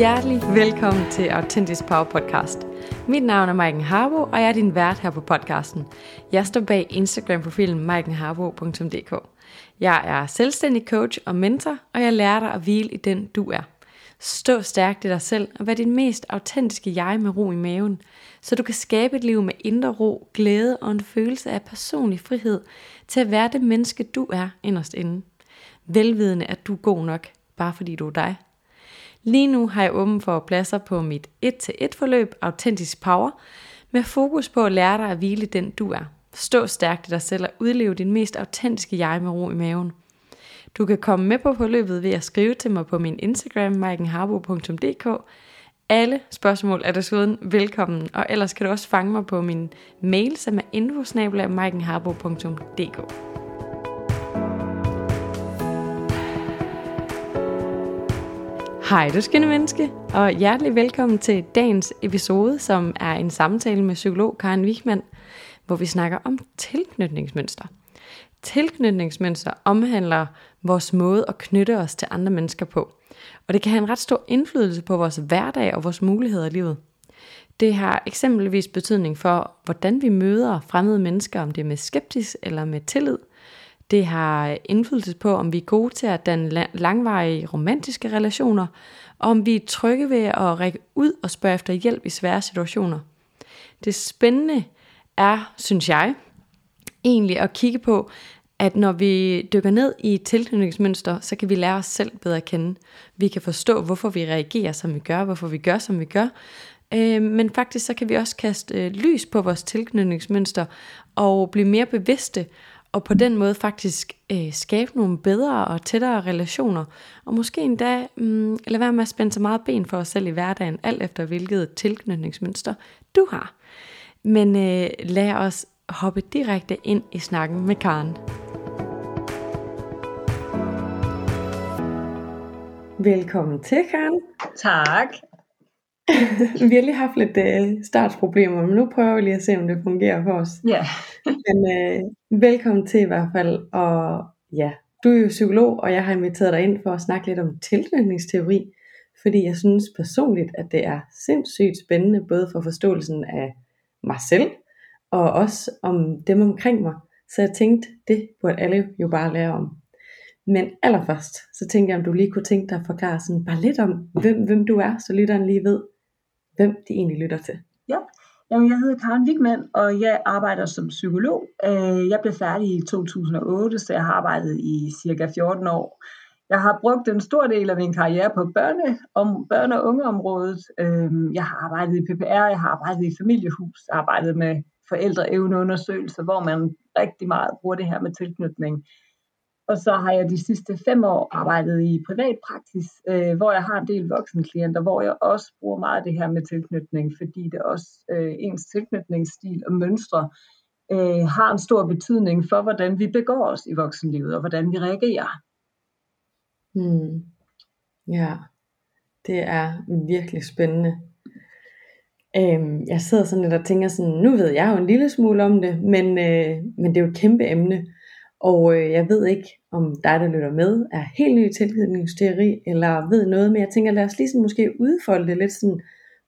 Hjertelig velkommen til Authentics Power Podcast. Mit navn er Maiken Harbo, og jeg er din vært her på podcasten. Jeg står bag Instagram-profilen maikenharboe.dk. Jeg er selvstændig coach og mentor, og jeg lærer dig at hvile i den, du er. Stå stærkt i dig selv og vær dit mest autentiske jeg med ro i maven, så du kan skabe et liv med indre ro, glæde og en følelse af personlig frihed til at være det menneske, du er inderst inde. Velvidende, at du er god nok, bare fordi du er dig. Lige nu har jeg åben for pladser på mit 1-til-1-forløb, Authentics Power, med fokus på at lære dig at hvile den du er. Stå stærkt i dig selv og udleve din mest autentiske jeg med ro i maven. Du kan komme med på forløbet ved at skrive til mig på min Instagram, maikenharboe.dk. Alle spørgsmål er desuden velkommen, og ellers kan du også fange mig på min mail, som er info@maikenharboe.dk. Hej du skønne menneske, og hjertelig velkommen til dagens episode, som er en samtale med psykolog Karen Wichmann, hvor vi snakker om tilknytningsmønster. Tilknytningsmønster omhandler vores måde at knytte os til andre mennesker på, og det kan have en ret stor indflydelse på vores hverdag og vores muligheder i livet. Det har eksempelvis betydning for, hvordan vi møder fremmede mennesker, om det er med skepsis eller med tillid. Det har indflydelse på, om vi er gode til at danne langvarige romantiske relationer, og om vi er trygge ved at række ud og spørge efter hjælp i svære situationer. Det spændende er, synes jeg, egentlig at kigge på, at når vi dykker ned i tilknytningsmønster, så kan vi lære os selv bedre at kende. Vi kan forstå, hvorfor vi reagerer, som vi gør, hvorfor vi gør, som vi gør. Men faktisk så kan vi også kaste lys på vores tilknytningsmønster og blive mere bevidste, og på den måde faktisk skabe nogle bedre og tættere relationer. Og måske endda lade være med at spænde så meget ben for os selv i hverdagen, alt efter hvilket tilknytningsmønster du har. Men lad os hoppe direkte ind i snakken med Karen. Velkommen til, Karen. Tak. Vi har lige haft lidt startsproblemer, men nu prøver vi lige at se, om det fungerer for os. Ja. Men velkommen til i hvert fald. Og ja, du er jo psykolog, og jeg har inviteret dig ind for at snakke lidt om tilknytningsteori, fordi jeg synes personligt, at det er sindssygt spændende, både for forståelsen af mig selv, og også om dem omkring mig. Så jeg tænkte, det burde alle jo bare lære om. Men allerførst, så tænkte jeg, om du lige kunne tænke dig at forklare sådan bare lidt om, hvem du er, så lytteren lige ved, hvem de egentlig lytter til. Ja, jeg hedder Karen Wichmann, og jeg arbejder som psykolog. Jeg blev færdig i 2008, så jeg har arbejdet i cirka 14 år. Jeg har brugt en stor del af min karriere på børne- og ungeområdet. Jeg har arbejdet i PPR, jeg har arbejdet i familiehus, arbejdet med forældreevneundersøgelser, hvor man rigtig meget bruger det her med tilknytning. Og så har jeg de sidste 5 år arbejdet i privatpraksis, hvor jeg har en del voksne klienter, hvor jeg også bruger meget det her med tilknytning, fordi det også ens tilknytningsstil og mønstre har en stor betydning for, hvordan vi begår os i voksenlivet og hvordan vi reagerer. Hmm. Ja, det er virkelig spændende. Jeg sidder sådan lidt og tænker sådan, nu ved jeg jo en lille smule om det, men det er jo et kæmpe emne. Og jeg ved ikke, om dig, der lytter med, er helt ny tilknytningsteori, eller ved noget, men jeg tænker, lad os lige sådan måske udfolde det lidt sådan,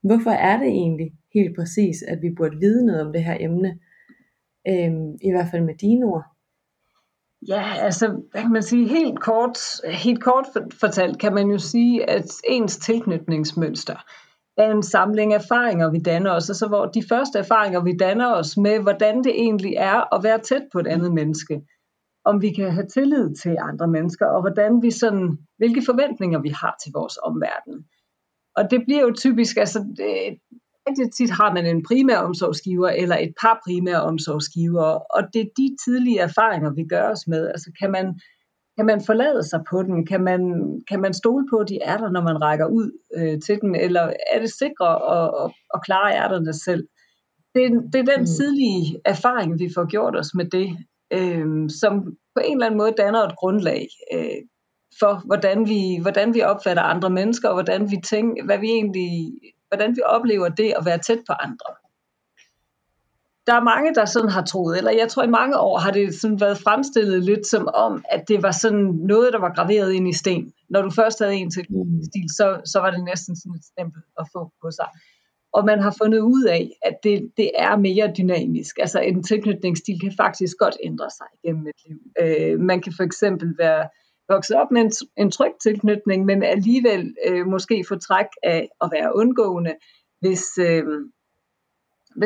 hvorfor er det egentlig helt præcis, at vi burde vide noget om det her emne, i hvert fald med dine ord? Ja, altså, hvad kan man sige, helt kort fortalt, kan man jo sige, at ens tilknytningsmønster er en samling af erfaringer, vi danner os, og så hvor de første erfaringer, vi danner os med, hvordan det egentlig er at være tæt på et andet menneske, om vi kan have tillid til andre mennesker, og hvordan vi sådan, hvilke forventninger vi har til vores omverden. Og det bliver jo typisk, altså rigtig tit har man en primær omsorgsgiver, eller et par primære omsorgsgiver, og det er de tidlige erfaringer, vi gør os med. Altså kan man forlade sig på dem? Kan man stole på, at de er der, når man rækker ud til dem? Eller er det sikre at klare ærterne selv? Det er den tidlige erfaring, vi får gjort os med det, som på en eller anden måde danner et grundlag for, hvordan vi opfatter andre mennesker, og hvordan vi oplever det at være tæt på andre. Der er mange, der sådan har troet, eller jeg tror i mange år har det sådan været fremstillet lidt som om, at det var sådan noget, der var graveret ind i sten. når du først havde en teknologistil, så var det næsten sådan et stempel at få på sig. Og man har fundet ud af, at det er mere dynamisk. Altså en tilknytningsstil kan faktisk godt ændre sig gennem et liv. Man kan for eksempel være vokset op med en tryg tilknytning, men alligevel måske få træk af at være undgående, hvis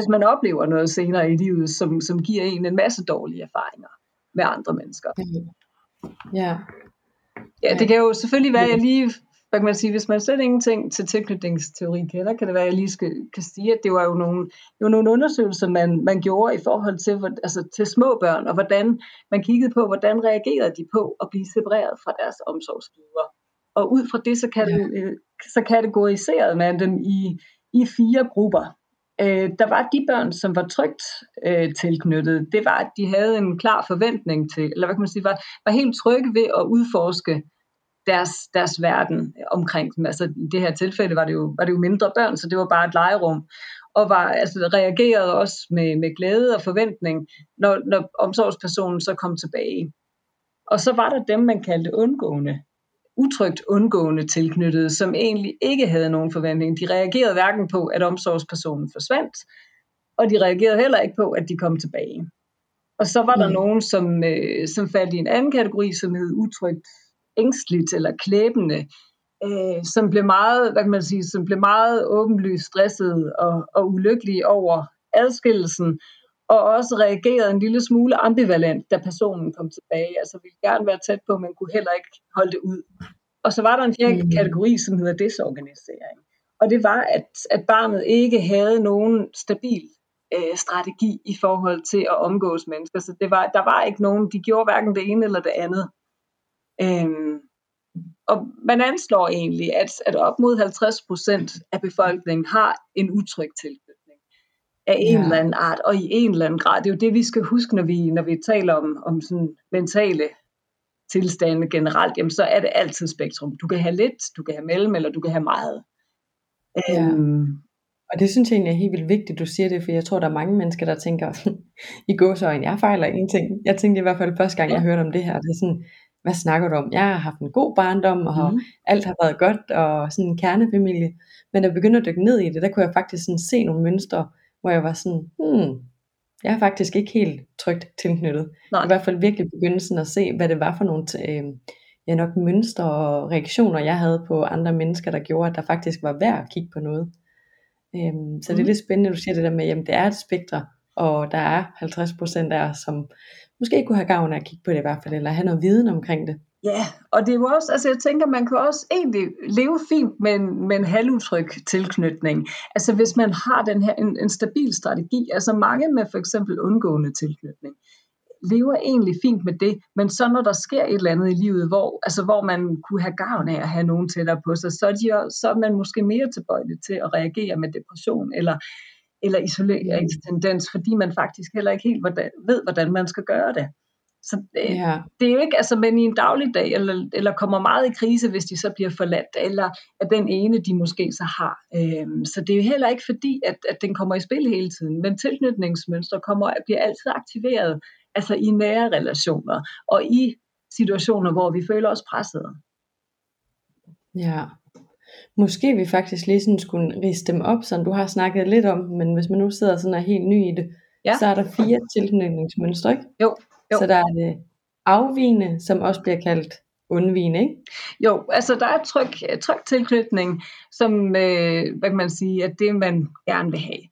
man oplever noget senere i livet, som giver en masse dårlige erfaringer med andre mennesker. Ja. Ja, det kan jo selvfølgelig være, at jeg lige... Kan man sige, hvis man slet ingenting til tilknytningsteori kender, kan det være, at jeg lige kan sige, at det var jo nogle undersøgelser, man gjorde i forhold til, altså til små børn, og hvordan man kiggede på, hvordan reagerede de på at blive separeret fra deres omsorgsgiver. Og ud fra det, så kategoriserede man dem i 4 grupper. Der var de børn, som var trygt tilknyttet. Det var, at de havde en klar forventning til, eller hvad kan man sige, var helt trygge ved at udforske deres verden omkring dem. Altså i det her tilfælde var det jo mindre børn, så det var bare et legerum, og reagerede også med glæde og forventning, når omsorgspersonen så kom tilbage. Og så var der dem, man kaldte utrygt undgående tilknyttede, som egentlig ikke havde nogen forventning. De reagerede hverken på, at omsorgspersonen forsvandt, og de reagerede heller ikke på, at de kom tilbage. Og så var der nogen, som faldt i en anden kategori, som hed utrygt ængstligt eller klæbende, som blev meget, åbenlyst stresset og ulykkelig over adskillelsen, og også reagerede en lille smule ambivalent, da personen kom tilbage. Altså ville gerne være tæt på, men kunne heller ikke holde det ud. Og så var der en fjerde kategori, som hedder desorganisering. Og det var, at barnet ikke havde nogen stabil strategi i forhold til at omgås mennesker. Så der var ikke nogen, de gjorde hverken det ene eller det andet. Og man anslår egentlig, at op mod 50% af befolkningen har en utryg tilknytning af en eller anden art, og i en eller anden grad. Det er jo det, vi skal huske, når vi taler om sådan mentale tilstande generelt. Jamen, så er det altid spektrum. Du kan have lidt, du kan have mellem, eller du kan have meget. Og det synes jeg egentlig er helt vildt vigtigt, du siger det, for jeg tror, der er mange mennesker, der tænker, i gåseøjne, jeg fejler ingenting. Jeg tænkte i hvert fald første gang, jeg hørte om det her, det er sådan... Hvad snakker du om? Jeg har haft en god barndom, og alt har været godt, og sådan en kernefamilie. Men da jeg begyndte at dykke ned i det, der kunne jeg faktisk sådan se nogle mønstre, hvor jeg var sådan, jeg er faktisk ikke helt trygt tilknyttet. Nej. I hvert fald virkelig begyndte sådan at se, hvad det var for nogle mønstre og reaktioner, jeg havde på andre mennesker, der gjorde, at der faktisk var værd at kigge på noget. Så det er lidt spændende, du siger det der med, jamen det er et spektrum, og der er 50% af os, som måske kunne have gavn af at kigge på det i hvert fald, eller have noget viden omkring det. Ja, og det er jo også, altså jeg tænker, man kan også egentlig leve fint med en halvutryg tilknytning. Altså hvis man har den her, en stabil strategi, altså mange med for eksempel undgående tilknytning, lever egentlig fint med det, men så når der sker et eller andet i livet, hvor man kunne have gavn af at have nogen tættere på sig, så er man måske mere tilbøjelig til at reagere med depression, eller isoleringstendens, fordi man faktisk heller ikke helt ved, hvordan man skal gøre det. Så det er jo ikke, altså, men i en dagligdag, eller kommer meget i krise, hvis de så bliver forladt, eller at den ene, de måske så har. Så det er jo heller ikke fordi, at den kommer i spil hele tiden, men tilknytningsmønstre bliver altid aktiveret, altså i nære relationer, og i situationer, hvor vi føler os pressede. Ja. Måske vi faktisk lige sådan skulle riste dem op, som du har snakket lidt om, men hvis man nu sidder sådan og er helt ny i det, så er der 4 tilknytningsmønstre, ikke? Jo. Så der er det afvigende, som også bliver kaldt undvigende, ikke? Jo, altså der er tryg tilknytning, som, hvad kan man sige, at det man gerne vil have.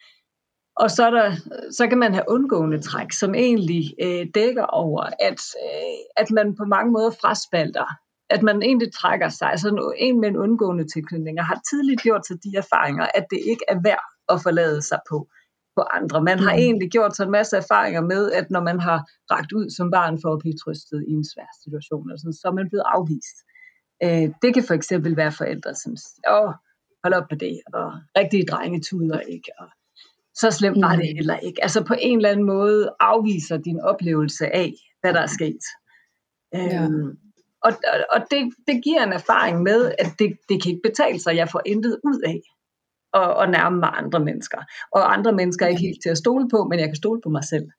Og så kan man have undgående træk, som egentlig dækker over, at man på mange måder fraspalter, at man egentlig trækker sig, altså en med en undgående tilknytning, har tidligt gjort sig de erfaringer, at det ikke er værd at forlade sig på andre. Man har egentlig gjort sig en masse erfaringer med, at når man har rakt ud som barn for at blive trøstet i en svær situation, og sådan, så er man blevet afvist. Det kan for eksempel være forældre, som siger, hold op med det, og rigtige drengetuder, ikke, og så slemt var det heller ikke. Altså på en eller anden måde afviser din oplevelse af, hvad der er sket. Og det giver en erfaring med, at det kan ikke betale sig, jeg får intet ud af at nærme mig andre mennesker. Og andre mennesker er ikke helt til at stole på, men jeg kan stole på mig selv.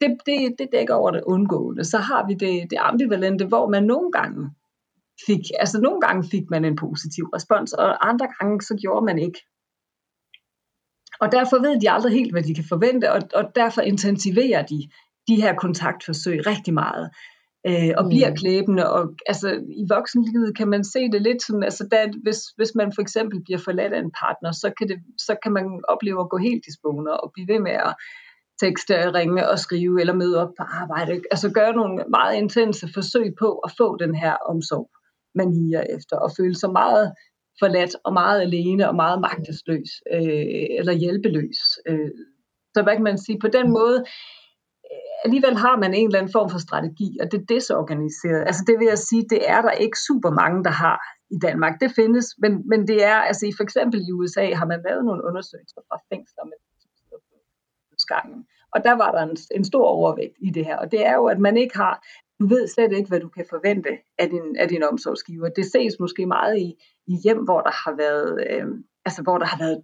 Det dækker over det undgående. Så har vi det ambivalente, hvor man nogle gange fik. Altså nogle gange fik man en positiv respons, og andre gange så gjorde man ikke. Og derfor ved de aldrig helt, hvad de kan forvente, og derfor intensiverer de her kontaktforsøg rigtig meget. Og bliver klæbende, og altså i voksenlivet kan man se det lidt sådan, altså der, hvis man for eksempel bliver forladt af en partner, så kan man opleve at gå helt i spåner og blive ved med at tekste, ringe og skrive eller møde op på arbejde, altså gøre nogle meget intense forsøg på at få den her omsorg, man higer efter, og føle sig meget forladt og meget alene og meget magtesløs eller hjælpeløs, så hvad kan man sige på den måde. Alligevel har man en eller anden form for strategi, og det er desorganiseret. Altså det vil jeg sige, det er der ikke super mange, der har i Danmark. Det findes, men det er, altså for eksempel i USA har man lavet nogle undersøgelser fra fængsler med gangen. Og der var der en stor overvægt i det her, og det er jo, at man ikke har, du ved slet ikke, hvad du kan forvente af din omsorgsgiver. Det ses måske meget i hjem, hvor der har været,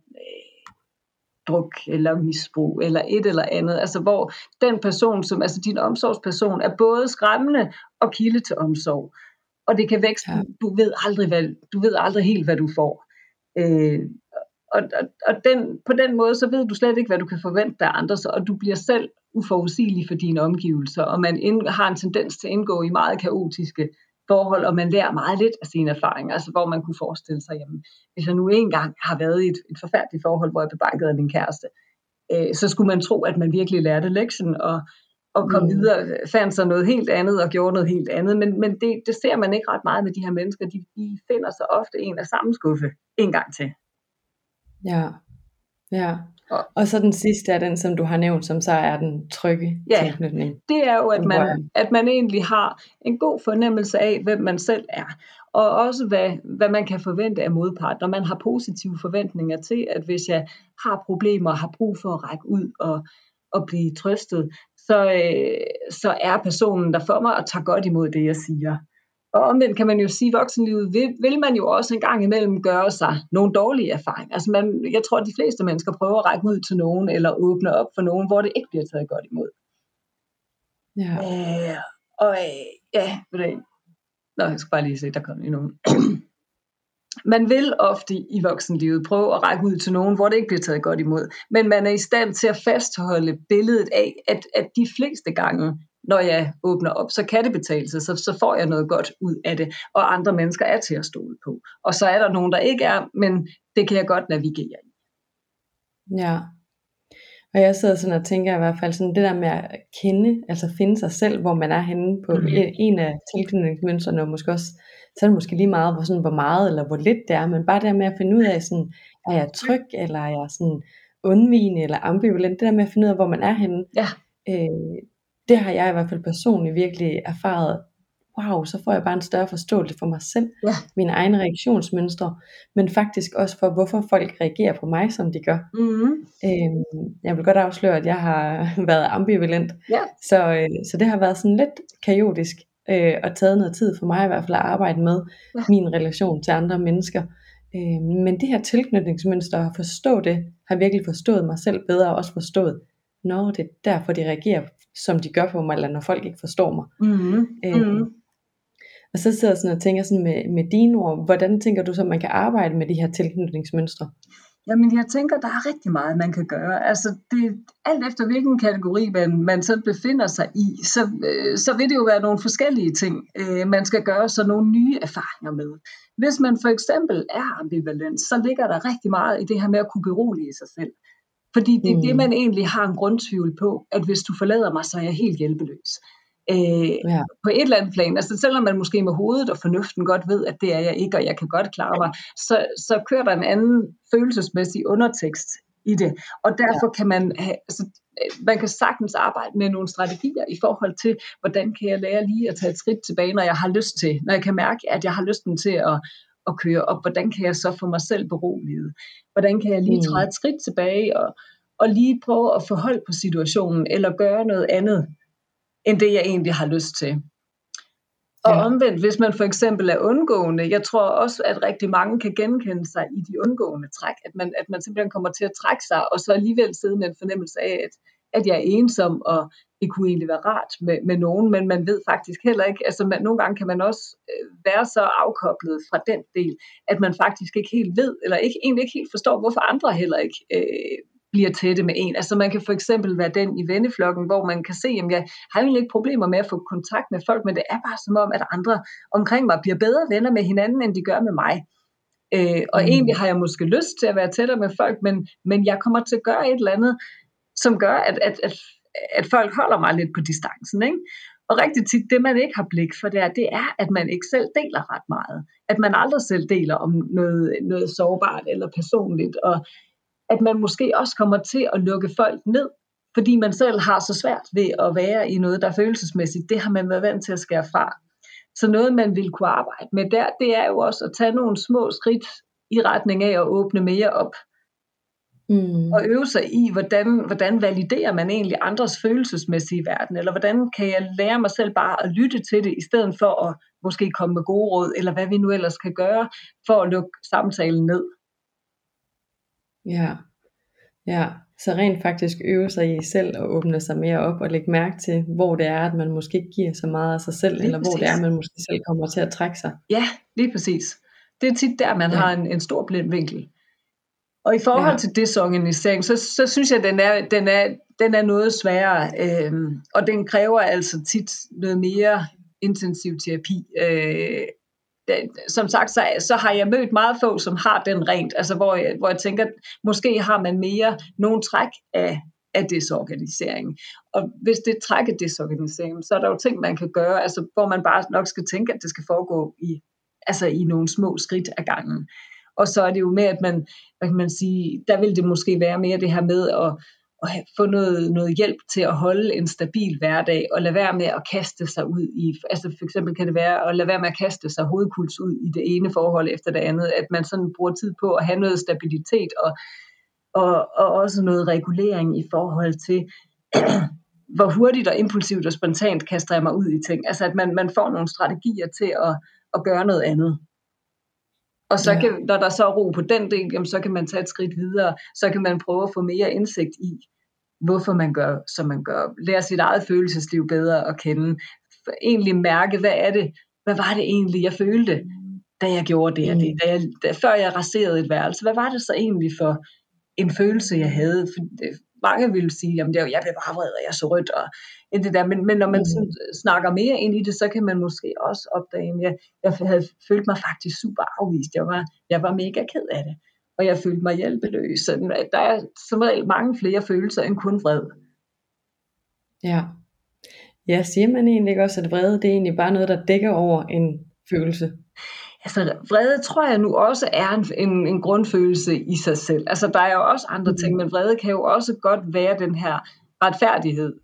druk eller misbrug eller et eller andet, altså hvor den person, som altså din omsorgsperson, er både skræmmende og kilde til omsorg, og det kan vækste, ja. Du ved aldrig helt, hvad du får, og på den måde, så ved du slet ikke, hvad du kan forvente af andre, og du bliver selv uforudsigelig for dine omgivelser, og man har en tendens til at indgå i meget kaotiske forhold, og man lærer meget lidt af sine erfaringer, altså hvor man kunne forestille sig, jamen, hvis jeg nu engang har været i et forfærdeligt forhold, hvor jeg blev banket af min kæreste, så skulle man tro, at man virkelig lærte lektionen, og kom videre, fandt sig noget helt andet, og gjorde noget helt andet, men det ser man ikke ret meget med de her mennesker, de finder sig ofte en af samme skuffe, en gang til. Ja, ja. Og så den sidste er den, som du har nævnt, som så er den trygge tilknytning. Det er jo, at man egentlig har en god fornemmelse af, hvem man selv er. Og også, hvad man kan forvente af modpart, når man har positive forventninger til, at hvis jeg har problemer og har brug for at række ud og blive trøstet, så er personen der for mig og tager godt imod det, jeg siger. Og omvendt kan man jo sige, at voksenlivet vil man jo også en gang imellem gøre sig nogle dårlige erfaringer. Altså jeg tror, at de fleste mennesker prøver at række ud til nogen, eller åbne op for nogen, hvor det ikke bliver taget godt imod. Ja. Jeg skal bare lige se, der kom lige nogen. Man vil ofte i voksenlivet prøve at række ud til nogen, hvor det ikke bliver taget godt imod. Men man er i stand til at fastholde billedet af, at de fleste gange, når jeg åbner op, så kan det betale sig, så får jeg noget godt ud af det, og andre mennesker er til at stole på. Og så er der nogen, der ikke er, men det kan jeg godt navigere i. Ja, og jeg sidder sådan og tænker i hvert fald sådan, det der med at kende, altså finde sig selv, hvor man er henne på en af tilknytningsmønstrene, og måske også, så er det måske lige meget, hvor meget eller hvor lidt det er, men bare det med at finde ud af, sådan, er jeg tryg, eller er jeg sådan undvigende, eller ambivalent, det der med at finde ud af, hvor man er henne, det har jeg i hvert fald personligt virkelig erfaret. Wow, så får jeg bare en større forståelse for mig selv, mine egne reaktionsmønstre, men faktisk også for, hvorfor folk reagerer på mig, som de gør. Mm-hmm. Jeg vil godt afsløre, at jeg har været ambivalent, så det har været sådan lidt kaotisk, og taget noget tid for mig i hvert fald at arbejde med min relation til andre mennesker. Men det her tilknytningsmønster, at forstå det, har virkelig forstået mig selv bedre, og også forstået, når det er derfor, de reagerer, som de gør på mig, eller når folk ikke forstår mig. Og så sidder jeg sådan og tænker sådan med dine ord, hvordan tænker du så, man kan arbejde med de her tilknytningsmønstre? Jamen jeg tænker, der er rigtig meget, man kan gøre. Altså det, alt efter hvilken kategori man så befinder sig i, så vil det jo være nogle forskellige ting, man skal gøre sig nogle nye erfaringer med. Hvis man for eksempel er ambivalent, så ligger der rigtig meget i det her med at kunne berolige sig selv. Fordi det er det, man egentlig har en grundtvivl på, at hvis du forlader mig, så er jeg helt hjælpeløs. På et eller andet plan, altså selvom man måske med hovedet og fornuften godt ved, at det er jeg ikke, og jeg kan godt klare mig, så kører der en anden følelsesmæssig undertekst i det. Og derfor kan man kan sagtens arbejde med nogle strategier i forhold til, hvordan kan jeg lære lige at tage et skridt tilbage, når jeg kan mærke, at jeg har lysten til at køre op, hvordan kan jeg så få mig selv beroliget? Hvordan kan jeg lige træde et skridt tilbage og lige prøve at få hold på situationen, eller gøre noget andet, end det jeg egentlig har lyst til? Og omvendt, hvis man for eksempel er undgående, jeg tror også, at rigtig mange kan genkende sig i de undgående træk, at man simpelthen kommer til at trække sig, og så alligevel sidde med en fornemmelse af, at jeg er ensom, og det kunne egentlig være rart med nogen, men man ved faktisk heller ikke, altså nogle gange kan man også være så afkoblet fra den del, at man faktisk ikke helt ved, eller egentlig ikke helt forstår, hvorfor andre heller ikke bliver tætte med en. Altså man kan for eksempel være den i venneflokken, hvor man kan se, at jeg har egentlig ikke problemer med at få kontakt med folk, men det er bare som om, at andre omkring mig bliver bedre venner med hinanden, end de gør med mig. Egentlig har jeg måske lyst til at være tættere med folk, men jeg kommer til at gøre et eller andet, som gør, at folk holder mig lidt på distancen, ikke? Og rigtig tit, det man ikke har blik for, det er, at man ikke selv deler ret meget. At man aldrig selv deler om noget sårbart eller personligt, og at man måske også kommer til at lukke folk ned, fordi man selv har så svært ved at være i noget, der følelsesmæssigt, det har man været vant til at skære fra. Så noget, man vil kunne arbejde med der, det er jo også at tage nogle små skridt i retning af at åbne mere op. Og øve sig i, hvordan validerer man egentlig andres følelsesmæssige verden, eller hvordan kan jeg lære mig selv bare at lytte til det, i stedet for at måske komme med gode råd, eller hvad vi nu ellers kan gøre, for at lukke samtalen ned. Ja, så rent faktisk øve sig i selv og åbne sig mere op og lægge mærke til, hvor det er, at man måske ikke giver så meget af sig selv, eller hvor det er, at man måske selv kommer til at trække sig. Ja, lige præcis. Det er tit der, man har en stor blind vinkel. Og i forhold til desorganisering, så synes jeg, at den er noget sværere, og den kræver altså tit noget mere intensiv terapi. Som sagt, så har jeg mødt meget få, som har den rent, altså hvor jeg tænker, at måske har man mere nogle træk af desorganisering. Og hvis det træk af desorganisering, så er der jo ting, man kan gøre, altså hvor man bare nok skal tænke, at det skal foregå i nogle små skridt ad gangen. Og så er det jo med, at man, hvad kan man sige, der vil det måske være mere det her med at få noget hjælp til at holde en stabil hverdag, og lade være med at kaste sig ud i, altså for eksempel kan det være at lade være med at kaste sig hovedkuls ud i det ene forhold efter det andet, at man sådan bruger tid på at have noget stabilitet, og også noget regulering i forhold til, hvor hurtigt og impulsivt og spontant kaster jeg mig ud i ting, altså at man får nogle strategier til at gøre noget andet. Og så kan, når der så er ro på den del, jamen, så kan man tage et skridt videre, så kan man prøve at få mere indsigt i, hvorfor man gør, som man gør. Lære sit eget følelsesliv bedre at kende. Egentlig mærke, hvad var det egentlig, jeg følte, da jeg gjorde det og det? Før jeg raserede et værelse, hvad var det så egentlig for en følelse, jeg havde? For mange ville sige, at jeg blev bare vred, og jeg så rødt. Og det der. Men når man snakker mere ind i det, så kan man måske også opdage, at jeg havde følt mig faktisk super afvist. Jeg var mega ked af det, og jeg følte mig hjælpeløs. Så der er som regel mange flere følelser end kun vred. Ja, siger man egentlig ikke også, at vrede, det er egentlig bare noget, der dækker over en følelse? Altså vrede tror jeg nu også er en grundfølelse i sig selv. Altså der er jo også andre ting, men vrede kan jo også godt være den her retfærdighed,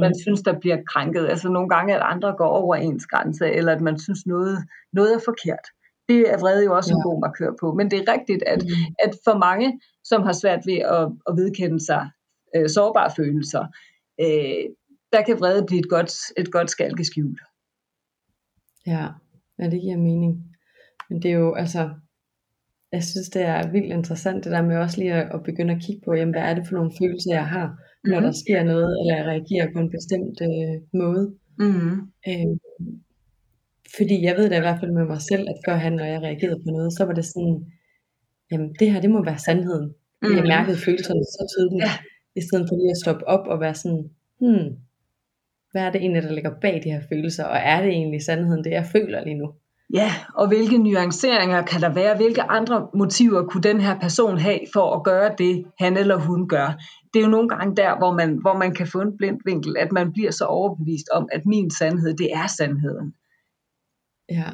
man synes, der bliver krænket. Altså nogle gange, at andre går over ens grænse, eller at man synes noget er forkert. Det er vrede jo også en god markør på. Men det er rigtigt, at for mange, som har svært ved at vedkende sig sårbare følelser, der kan vrede blive et godt skalkeskjul. Ja, det giver mening. Men det er jo, altså, jeg synes, det er vildt interessant, det der med også lige at begynde at kigge på, jamen, hvad er det for nogle følelser, jeg har, når der sker noget, eller jeg reagerer på en bestemt måde. Fordi jeg ved da i hvert fald med mig selv, at førhen, når jeg reagerede på noget, så var det sådan, jamen, det her, det må være sandheden. Jeg mærkede følelserne så tydeligt, i stedet for lige at stoppe op og være sådan, hvad er det egentlig, der ligger bag de her følelser, og er det egentlig sandheden, det jeg føler lige nu? Ja, og hvilke nuanceringer kan der være? Hvilke andre motiver kunne den her person have for at gøre det, han eller hun gør? Det er jo nogle gange der, hvor man kan få en blind vinkel, at man bliver så overbevist om, at min sandhed, det er sandheden. Ja.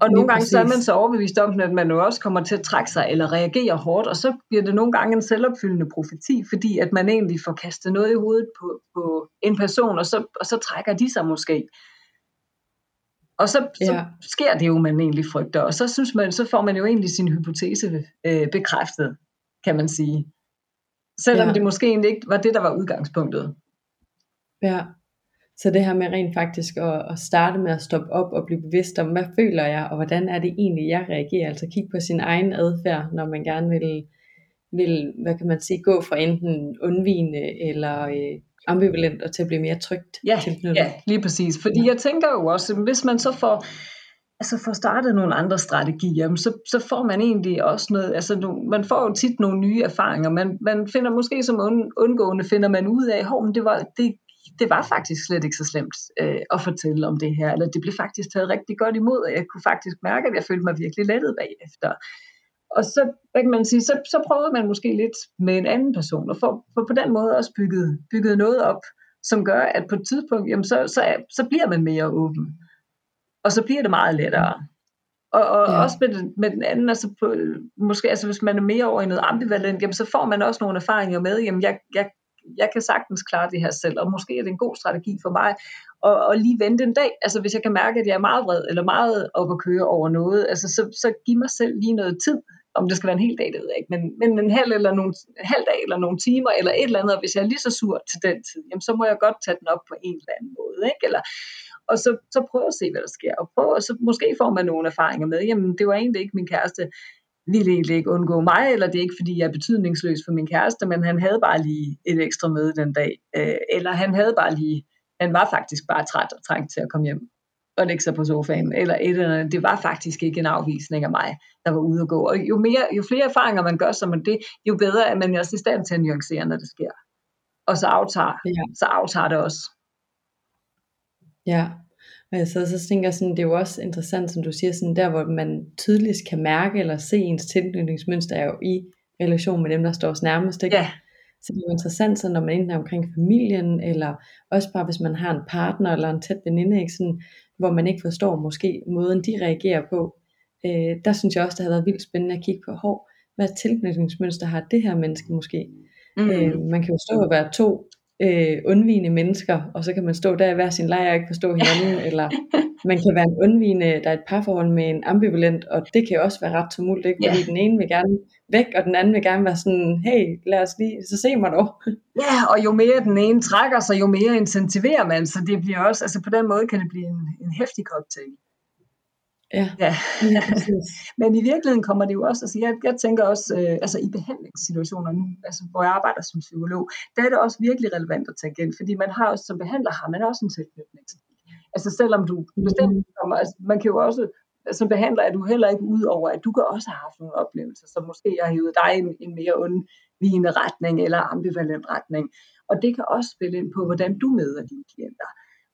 Og nogle gange så er man så overbevist om, at man jo også kommer til at trække sig eller reagere hårdt, og så bliver det nogle gange en selvopfyldende profeti, fordi at man egentlig får kastet noget i hovedet på en person, og så trækker de sig måske. Og så sker det jo, man egentlig frygter, og så synes man, så får man jo egentlig sin hypotese bekræftet, kan man sige. Selvom det måske egentlig ikke var det, der var udgangspunktet. Ja. Så det her med rent faktisk at starte med at stoppe op og blive bevidst om, hvad føler jeg, og hvordan er det egentlig, jeg reagerer. Altså kigge på sin egen adfærd, når man gerne vil, hvad kan man sige, gå fra enten undvigende eller ambivalent og til at blive mere trygt tilknyttet. Ja, lige præcis. Fordi jeg tænker jo også, hvis man så får startet nogle andre strategier, så får man egentlig også noget, man får jo tit nogle nye erfaringer, man finder måske som undgående, finder man ud af, det var faktisk slet ikke så slemt at fortælle om det her, eller det blev faktisk taget rigtig godt imod, og jeg kunne faktisk mærke, at jeg følte mig virkelig lettet bagefter. Og så, hvad kan man sige, så prøver man måske lidt med en anden person, og får på den måde også bygget noget op, som gør, at på et tidspunkt, jamen så bliver man mere åben. Og så bliver det meget lettere. Og også med den anden, hvis man er mere over i noget ambivalent, jamen, så får man også nogle erfaringer med, jamen jeg kan sagtens klare det her selv, og måske er det en god strategi for mig, og lige vente en dag, hvis jeg kan mærke, at jeg er meget vred, eller meget op at køre over noget, så giv mig selv lige noget tid, om det skal være en hel dag, det ved jeg ikke, men en halv dag, eller nogle timer, eller et eller andet, og hvis jeg er lige så sur til den tid, jamen, så må jeg godt tage den op på en eller anden måde, ikke? Eller, og så prøve at se, hvad der sker, og så måske får man nogle erfaringer med, jamen det var egentlig ikke min kæreste, ville egentlig ikke undgå mig, eller det er ikke, fordi jeg er betydningsløs for min kæreste, men han havde bare lige et ekstra møde den dag, eller han var faktisk bare træt og trængt til at komme hjem og lægge sig på sofaen, eller det var faktisk ikke en afvisning af mig, der var ude at gå, og jo flere erfaringer man gør, som det, jo bedre er man også i stand til at nuancere, når det sker, og så aftager det også. Ja, og så tænker jeg sådan, det er jo også interessant, som du siger, sådan der hvor man tydeligst kan mærke eller se ens tilknytningsmønster, er jo i relation med dem, der står os nærmest, ikke? Ja. Så det er jo interessant, så når man enten er omkring familien, eller også bare hvis man har en partner eller en tæt veninde, ikke? Sådan, hvor man ikke forstår måske måden de reagerer på, der synes jeg også, det havde været vildt spændende at kigge på, hvad tilknytningsmønster har det her menneske måske? Man kan jo stå og være to undvigende mennesker, og så kan man stå der i hver sin lejr og ikke forstå hinanden, eller man kan være en undvigende, der er et parforhold med en ambivalent, og det kan også være ret tumult, ikke? Fordi den ene vil gerne væk, og den anden vil gerne være sådan, hey, lad os lige, så se mig dog. Ja, og jo mere den ene trækker sig, jo mere intensiverer man, så det bliver også, på den måde kan det blive en heftig cocktail. Ja. Men i virkeligheden kommer det jo også, jeg tænker også, i behandlingssituationer nu, hvor jeg arbejder som psykolog, der er det også virkelig relevant at tænke ind, fordi man har også, som behandler har man også en tilknytning. Selvom du bestemt kommer, man kan jo også, som behandler er du heller ikke ud over, at du kan også have haft nogle oplevelser, som måske har hævet dig i en mere undvigende retning, eller ambivalent retning, og det kan også spille ind på, hvordan du møder dine klienter.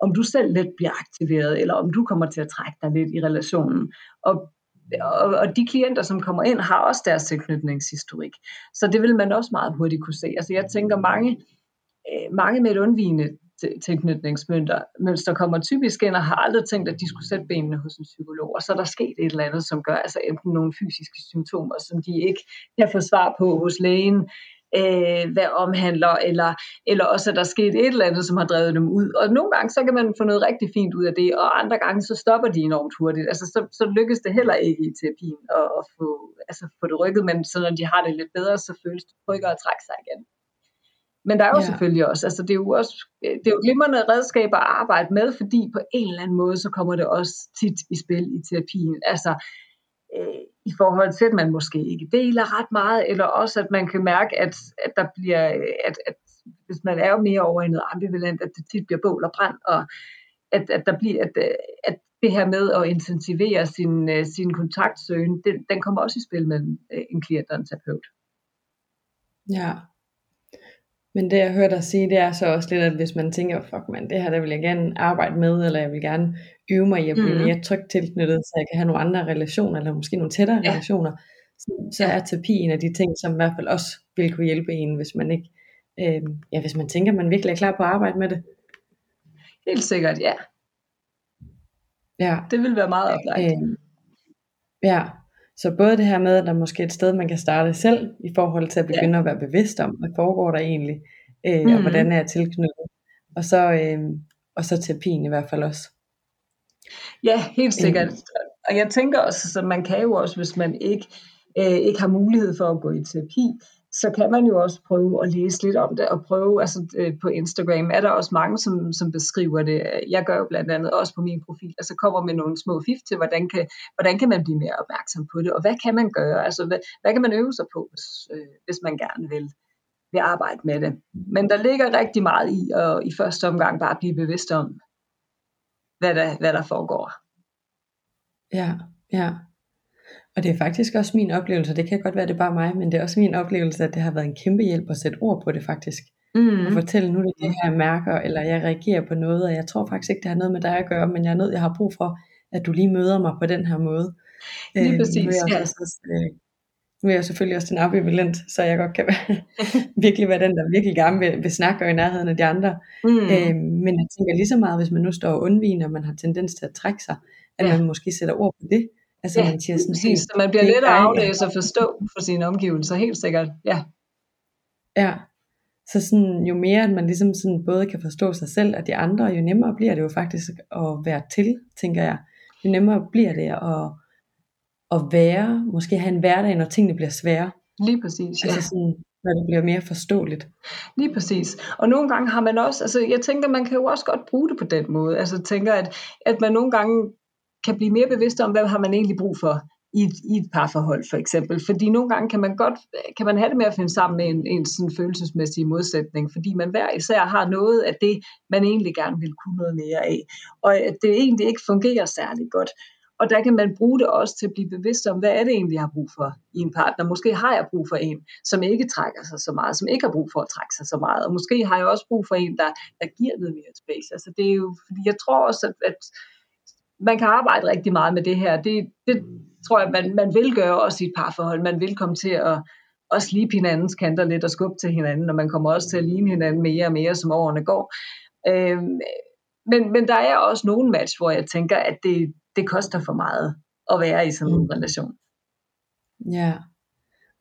Om du selv lidt bliver aktiveret, eller om du kommer til at trække dig lidt i relationen. Og de klienter, som kommer ind, har også deres tilknytningshistorik. Så det vil man også meget hurtigt kunne se. Jeg tænker, mange med et undvigende tilknytningsmønster kommer typisk ind og har aldrig tænkt, at de skulle sætte benene hos en psykolog. Og så er der sket et eller andet, som gør enten nogle fysiske symptomer, som de ikke kan få svar på hos lægen, hvad omhandler, eller også at der er sket et eller andet, som har drevet dem ud. Og nogle gange, så kan man få noget rigtig fint ud af det, og andre gange, så stopper de enormt hurtigt. Så lykkes det heller ikke i terapien at få det rykket, men så når de har det lidt bedre, så føles det tryggere at trække sig igen. Men der er jo selvfølgelig også, det er jo glimrende redskab at arbejde med, fordi på en eller anden måde, så kommer det også tit i spil i terapien. I forhold til, at man måske ikke deler ret meget, eller også, at man kan mærke, at der bliver, at hvis man er jo mere over i noget ambivalent, at det tit bliver bål og brand, og at det her med at intensivere sin kontaktsøgen, den kommer også i spil med en klient og en terapeut. Ja, men det jeg hører dig sige, det er så også lidt, at hvis man tænker, fuck man, det her der vil jeg gerne arbejde med, eller jeg vil gerne øve mig i at blive mere trygt tilknyttet, så jeg kan have nogle andre relationer, eller måske nogle tættere relationer, så er terapi en af de ting, som i hvert fald også vil kunne hjælpe en, hvis man ikke, hvis man tænker, man virkelig er klar på at arbejde med det. Helt sikkert, ja. Det vil være meget oplagt. Ja. Så både det her med, at der måske er et sted, man kan starte selv, i forhold til at begynde at være bevidst om, hvad foregår der egentlig, og hvordan er jeg tilknyttet, og så terapien i hvert fald også. Ja, helt sikkert. Og jeg tænker også, at man kan jo også, hvis man ikke har mulighed for at gå i terapi, så kan man jo også prøve at læse lidt om det, og prøve, på Instagram er der også mange, som beskriver det. Jeg gør jo blandt andet også på min profil, kommer med nogle små fif til, hvordan kan man blive mere opmærksom på det, og hvad kan man gøre, hvad kan man øve sig på, hvis man gerne vil. vil arbejde med det. Men der ligger rigtig meget i at i første omgang bare blive bevidst om, hvad der foregår. Ja, ja. Og det er faktisk også min oplevelse, det kan godt være, det er bare mig, men det er også min oplevelse, at det har været en kæmpe hjælp at sætte ord på det faktisk. Mm. Og fortælle, nu er det det her, jeg mærker, eller jeg reagerer på noget, og jeg tror faktisk ikke, det har noget med dig at gøre, men jeg har brug for, at du lige møder mig på den her måde. Lige præcis, nu er jeg selvfølgelig også den ambivalent, så jeg godt kan virkelig være den, der virkelig gerne vil snakke og i nærheden af de andre. Mm. Men jeg tænker lige så meget, hvis man nu står og undviger, og man har tendens til at trække sig, at man måske sætter ord på det. Altså, man siger sådan, præcis, så man bliver lidt at aflæse og forstå for sine omgivelser, helt sikkert. Ja. Ja. Så sådan, jo mere at man ligesom sådan både kan forstå sig selv og de andre, jo nemmere bliver det jo faktisk at være til, tænker jeg. Jo nemmere bliver det at være, måske have en hverdag, når tingene bliver svære. Lige præcis, ja. Altså sådan, når det bliver mere forståeligt. Lige præcis. Og nogle gange har man også, altså jeg tænker, man kan jo også godt bruge det på den måde. Altså tænker, at man nogle gange kan blive mere bevidst om, hvad har man egentlig brug for i et parforhold for eksempel. Fordi nogle gange kan man have det med at finde sammen med en sådan følelsesmæssig modsætning, fordi man hver især har noget af det, man egentlig gerne vil kunne noget mere af. Og at det egentlig ikke fungerer særlig godt. Og der kan man bruge det også til at blive bevidst om, hvad er det egentlig, jeg har brug for i en partner. Måske har jeg brug for en, som ikke trækker sig så meget, som ikke har brug for at trække sig så meget. Og måske har jeg også brug for en, der giver noget mere space. Altså det er jo, fordi jeg tror også, at man kan arbejde rigtig meget med det her. Det tror jeg, man vil gøre også i et parforhold. Man vil komme til at også ligne hinandens kanter lidt og skubbe til hinanden, og man kommer også til at ligne hinanden mere og mere, som årene går. Men der er også nogle match, hvor jeg tænker, at det koster for meget at være i sådan en relation. Ja,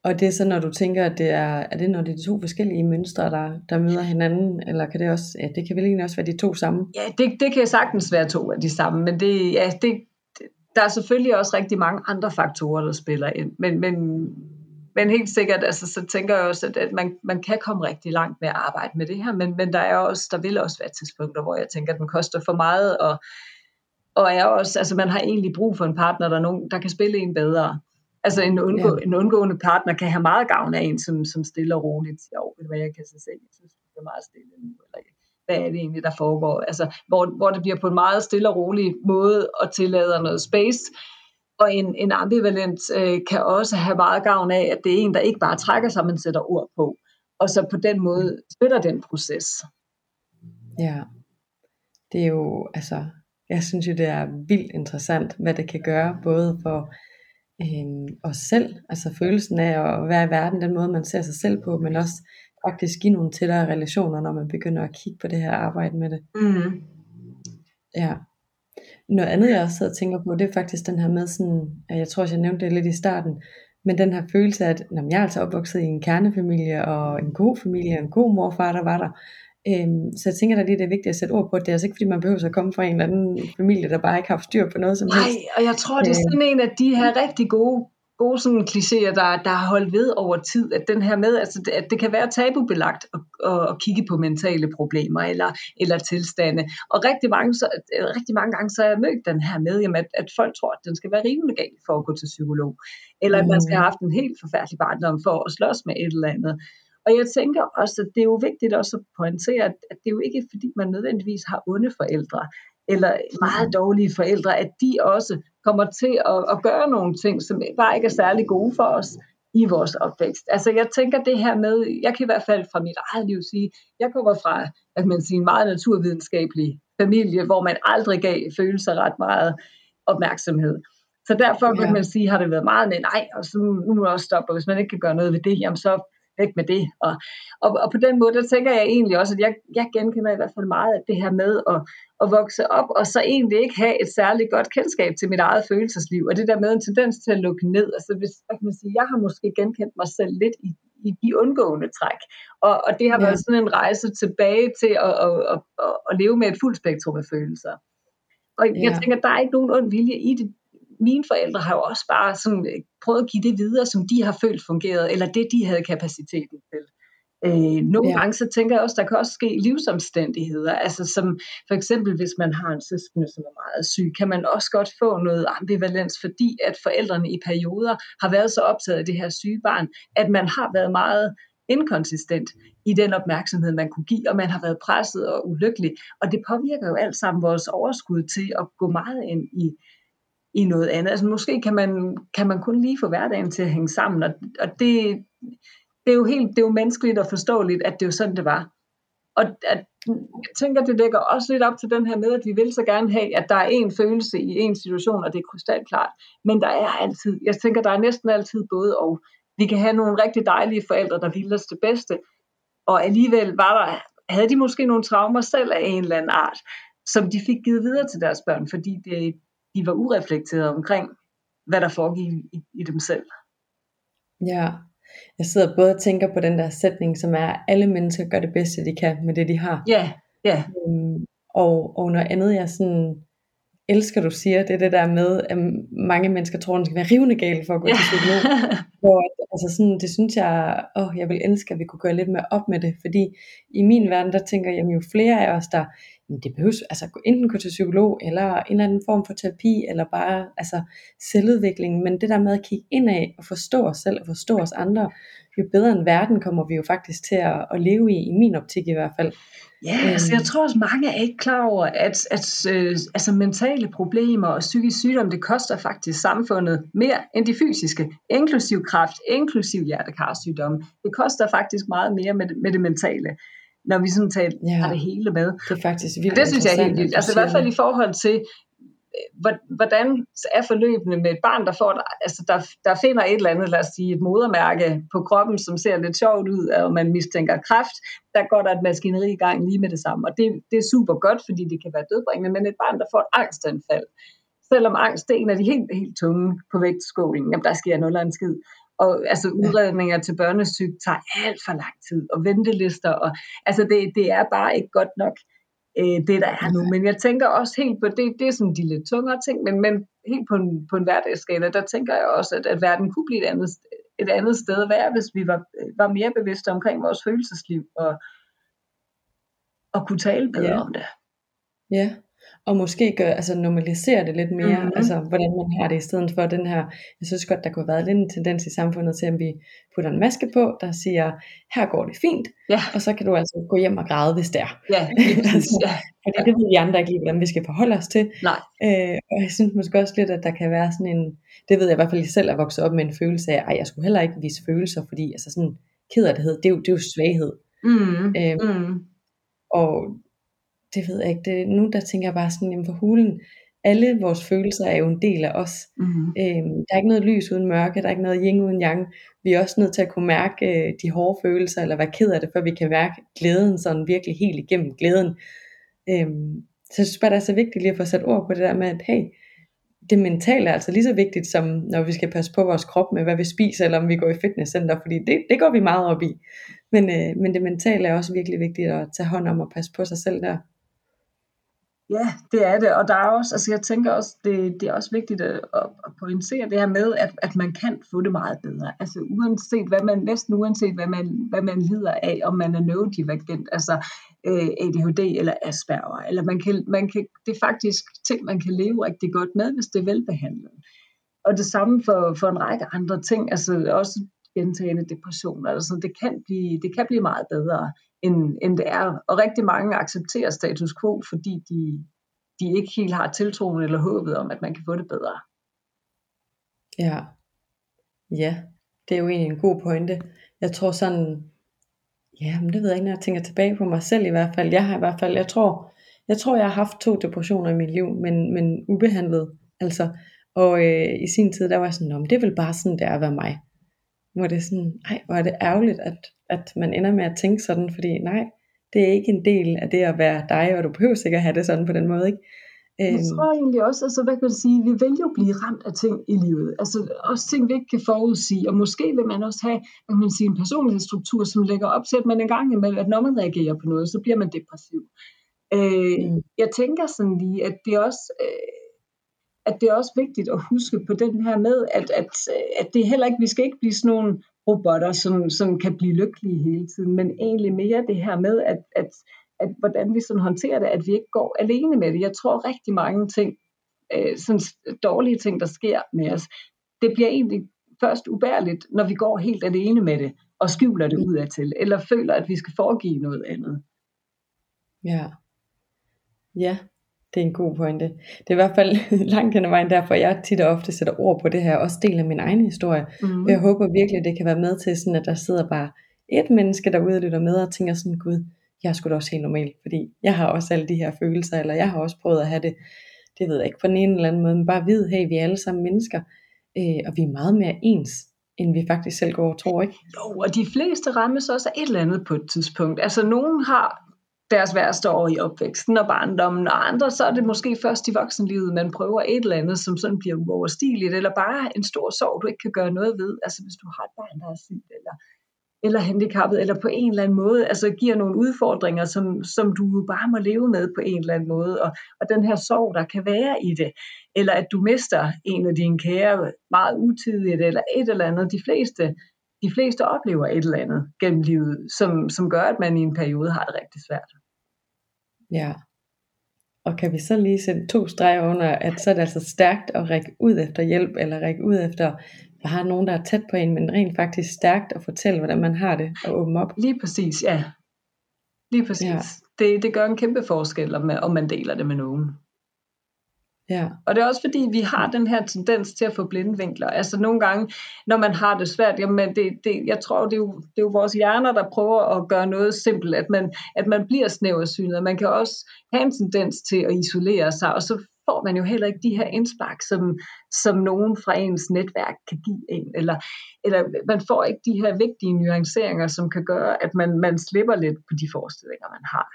og det er så, når du tænker, at er det, når det er de to forskellige mønstre, der møder hinanden, eller kan det også, ja, det kan vel egentlig også være de to samme? Ja, det kan sagtens være to af de samme, men det, ja, der er selvfølgelig også rigtig mange andre faktorer, der spiller ind, men helt sikkert, altså, så tænker jeg også, at man kan komme rigtig langt med at arbejde med det her, men der vil også være tidspunkter, hvor jeg tænker, at den koster for meget, og er også, altså man har egentlig brug for en partner, der kan spille en bedre. Altså en undgående partner kan have meget gavn af en, som stille og roligt siger, hvad jeg kan så se, jeg synes, det er meget stille nu, eller hvad er det egentlig, der foregår? Altså, hvor det bliver på en meget stille og rolig måde, og tillader noget space, og en ambivalent kan også have meget gavn af, at det er en, der ikke bare trækker sig, men sætter ord på, og så på den måde spiller den proces. Ja, det er jo, altså, jeg synes jo, det er vildt interessant, hvad det kan gøre, både for os selv, altså følelsen af at være i verden, den måde man ser sig selv på, men også faktisk give nogle tættere relationer, når man begynder at kigge på det her arbejde med det. Mm. Ja. Noget andet jeg også sidder og tænker på, det er faktisk den her med sådan, jeg tror også jeg nævnte det lidt i starten, men den her følelse af, at jeg er altså opvokset i en kernefamilie, og en god familie, og en god morfar, der var der. Så jeg tænker da lige, det er vigtigt at sætte ord på, at det er altså ikke fordi man behøver at komme fra en eller anden familie, der bare ikke har haft styr på noget som helst. Nej, og jeg tror det er sådan en af de her rigtig gode sådan klichéer, der har holdt ved over tid, at den her med, altså, at det kan være tabubelagt at kigge på mentale problemer eller tilstande, og rigtig mange gange så har jeg mødt den her med, jamen, at folk tror, at den skal være rimelig gal for at gå til psykolog, eller at man skal have haft en helt forfærdelig barndom for at slås med et eller andet. Og jeg tænker også, at det er jo vigtigt også at pointere, at det er jo ikke fordi man nødvendigvis har onde forældre, eller meget dårlige forældre, at de også kommer til at gøre nogle ting, som bare ikke er særlig gode for os i vores opvækst. Altså jeg tænker det her med, jeg kan i hvert fald fra mit eget liv sige, jeg kommer fra, at man siger, en meget naturvidenskabelig familie, hvor man aldrig gav følelser ret meget opmærksomhed. Så derfor kan man sige, har det været meget med, nej, og så nu må jeg også stoppe, og hvis man ikke kan gøre noget ved det, jamen så væk med det, og på den måde der tænker jeg egentlig også, at jeg genkender i hvert fald meget af det her med at vokse op, og så egentlig ikke have et særligt godt kendskab til mit eget følelsesliv, og det der med en tendens til at lukke ned, altså hvis, hvad kan man sige, jeg har måske genkendt mig selv lidt i de undgående træk, og det har været sådan en rejse tilbage til at leve med et fuldt spektrum af følelser, og jeg tænker, der er ikke nogen ond vilje i det. Mine forældre har jo også bare sådan prøvet at give det videre, som de har følt fungeret, eller det, de havde kapaciteten til. Nogle gange, så tænker jeg også, der kan også ske livsomstændigheder, altså som for eksempel, hvis man har en søskende, som er meget syg, kan man også godt få noget ambivalens, fordi at forældrene i perioder har været så optaget af det her syge barn, at man har været meget inkonsistent i den opmærksomhed, man kunne give, og man har været presset og ulykkelig. Og det påvirker jo alt sammen vores overskud til at gå meget ind i noget andet. Altså måske kan man kun lige få hverdagen til at hænge sammen, og det er jo helt, det er jo menneskeligt og forståeligt, at det jo sådan det var. Og at, jeg tænker, det dækker også lidt op til den her med, at vi vil så gerne have, at der er en følelse i en situation, og det er krystalklart. Men der er altid, jeg tænker, der er næsten altid både og. Vi kan have nogle rigtig dejlige forældre, der ville os det bedste, og alligevel havde de måske nogle traumer selv af en eller anden art, som de fik givet videre til deres børn, fordi de var ureflekterede omkring, hvad der foregik i dem selv. Ja, jeg sidder både og tænker på den der sætning, som er, at alle mennesker gør det bedste, de kan med det, de har. Ja, ja. Og noget andet, jeg sådan elsker, du siger, det er det der med, at mange mennesker tror, at den skal være rivende galt for at gå til psykolog. Altså sådan, det synes jeg, jeg vil ønske, at vi kunne gøre lidt mere op med det, fordi i min verden, der tænker jeg, jo flere af os, der det behøves, altså enten gå til psykolog, eller en eller anden form for terapi, eller bare altså selvudvikling, men det der med at kigge indad, og forstå os selv, og forstå os andre, jo bedre en verden kommer vi jo faktisk til at leve i min optik i hvert fald. Ja, altså jeg tror også mange er ikke klar over, at altså mentale problemer og psykisk sygdom, det koster faktisk samfundet mere end de fysiske, inklusiv kræft, inklusiv hjertekarsygdomme. Det koster faktisk meget mere med det mentale, når vi sådan taler har det hele med. Det er faktisk vildt. Det synes jeg er helt vildt. Altså i hvert fald i forhold til, hvordan er forløbene med et barn, der får, altså der finder et eller andet, lad os sige, et modermærke på kroppen, som ser lidt sjovt ud, og man mistænker kræft, der går der et maskineri i gang lige med det samme. Og det er super godt, fordi det kan være dødbringende, men et barn, der får et angstanfald, selvom angst er en af de helt, helt tunge på vægtskålen, jamen der sker noget eller andet skid. Og altså udredninger til børnesyg tager alt for lang tid, og ventelister, og altså det er bare ikke godt nok, det der er nu. Men jeg tænker også helt på, det er sådan de lidt tungere ting, men helt på en hverdagsskala, der tænker jeg også, at verden kunne blive et andet sted at være, hvis vi var mere bevidste omkring vores følelsesliv, og kunne tale bedre om det. Ja. Og måske normalisere det lidt mere, hvordan man har det, i stedet for den her, jeg synes godt, der kunne have været lidt en tendens i samfundet til, at vi putter en maske på, der siger, her går det fint, og så kan du altså gå hjem og græde, hvis det er. Ja, fordi det ved vi andre ikke lige, hvordan vi skal forholde os til. Nej. Og jeg synes måske også lidt, at der kan være sådan en, det ved jeg i hvert fald selv, at vokse op med en følelse af, jeg skulle heller ikke vise følelser, fordi altså sådan kederlighed, det er jo svaghed. Og det ved jeg ikke, nu der tænker jeg bare sådan, jamen for hulen, alle vores følelser er jo en del af os. Der er ikke noget lys uden mørke, der er ikke noget yin uden yang. Vi er også nødt til at kunne mærke de hårde følelser, eller være ked af det, før vi kan mærke glæden, sådan virkelig helt igennem glæden. Så jeg synes bare, det er så vigtigt lige at få sat ord på det der med, at hey, det mentale er altså lige så vigtigt, som når vi skal passe på vores krop med, hvad vi spiser, eller om vi går i fitnesscenter, fordi det går vi meget op i. Men det mentale er også virkelig vigtigt at tage hånd om og passe på sig selv der. Ja, det er det, og der er også, altså jeg tænker også, det er også vigtigt at pointere det her med, at man kan få det meget bedre, altså uanset hvad man, næsten uanset hvad man lider af, om man er neurodivergent, altså ADHD eller Asperger, eller man kan, det er faktisk ting, man kan leve rigtig godt med, hvis det er velbehandlet, og det samme for en række andre ting, altså også gentagende depressioner, altså det kan blive meget bedre, end det er. Og rigtig mange accepterer status quo, fordi de ikke helt har tiltroen eller håbet om, at man kan få det bedre. Ja, det er jo egentlig en god pointe. Jeg tror sådan, men det ved jeg ikke, når jeg tænker tilbage på mig selv i hvert fald. Jeg tror, jeg har haft 2 depressioner i mit liv, men ubehandlet. Altså, og i sin tid, der var jeg sådan, men det er vel bare sådan, det er at være mig. Nu er det sådan, hvor er det ærgerligt, at man ender med at tænke sådan, fordi nej, det er ikke en del af det at være dig, og du behøver sikkert at have det sådan på den måde, ikke? Jeg tror egentlig også, altså hvad kan man sige, vi vil jo blive ramt af ting i livet, altså også ting, vi ikke kan forudsige, og måske vil man også have, hvad kan man sige, en personlighedsstruktur, som lægger op til, at man engang imellem, at når man reagerer på noget, så bliver man depressiv. Jeg tænker sådan lige, at det også... at det er også vigtigt at huske på den her med, at det heller ikke, vi skal ikke blive sådan nogle robotter, som kan blive lykkelige hele tiden, men egentlig mere det her med, at hvordan vi sådan håndterer det, at vi ikke går alene med det. Jeg tror rigtig mange ting, sådan dårlige ting, der sker med os, det bliver egentlig først ubærligt, når vi går helt alene med det, og skjuler det udadtil, eller føler, at vi skal foregive noget andet. Ja, ja, det er en god pointe. Det er i hvert fald langt hen ad vejen derfor, jeg tit og ofte sætter ord på det her, og også deler min egen historie. Mm-hmm. Jeg håber virkelig, det kan være med til, sådan at der sidder bare et menneske derude og lytter med, og tænker sådan, gud, jeg er sgu da også helt normal, fordi jeg har også alle de her følelser, eller jeg har også prøvet at have det, det ved jeg ikke, på den ene eller anden måde, men bare vide, hey, vi er alle sammen mennesker, og vi er meget mere ens, end vi faktisk selv går og tror, ikke? Jo, og de fleste rammes også af et eller andet på et tidspunkt. Altså, nogen har deres værste år i opvæksten og barndommen, og andre, så er det måske først i voksenlivet, man prøver et eller andet, som sådan bliver uoverstigeligt, eller bare en stor sorg, du ikke kan gøre noget ved, altså hvis du har et barn, der er sygt, eller handicappet, eller på en eller anden måde, altså giver nogle udfordringer, som du bare må leve med på en eller anden måde, og den her sorg, der kan være i det, eller at du mister en af dine kære meget utidigt, eller et eller andet, de fleste oplever et eller andet gennem livet, som gør, at man i en periode har det rigtig svært. Ja, og kan vi så lige sætte 2 streger under, at så er det altså stærkt at række ud efter hjælp, eller række ud efter bare nogen, der er tæt på en, men rent faktisk stærkt at fortælle, hvordan man har det, og åbne op. Lige præcis, ja. Lige præcis. Ja. Det gør en kæmpe forskel, om man deler det med nogen. Ja. Og det er også fordi, vi har den her tendens til at få blinde vinkler. Altså nogle gange, når man har det svært, jamen jeg tror, det er jo vores hjerner, der prøver at gøre noget simpelt, at man bliver snæversynet, og man kan også have en tendens til at isolere sig, og så får man jo heller ikke de her indspark, som nogen fra ens netværk kan give en, eller man får ikke de her vigtige nuanceringer, som kan gøre, at man slipper lidt på de forestillinger, man har.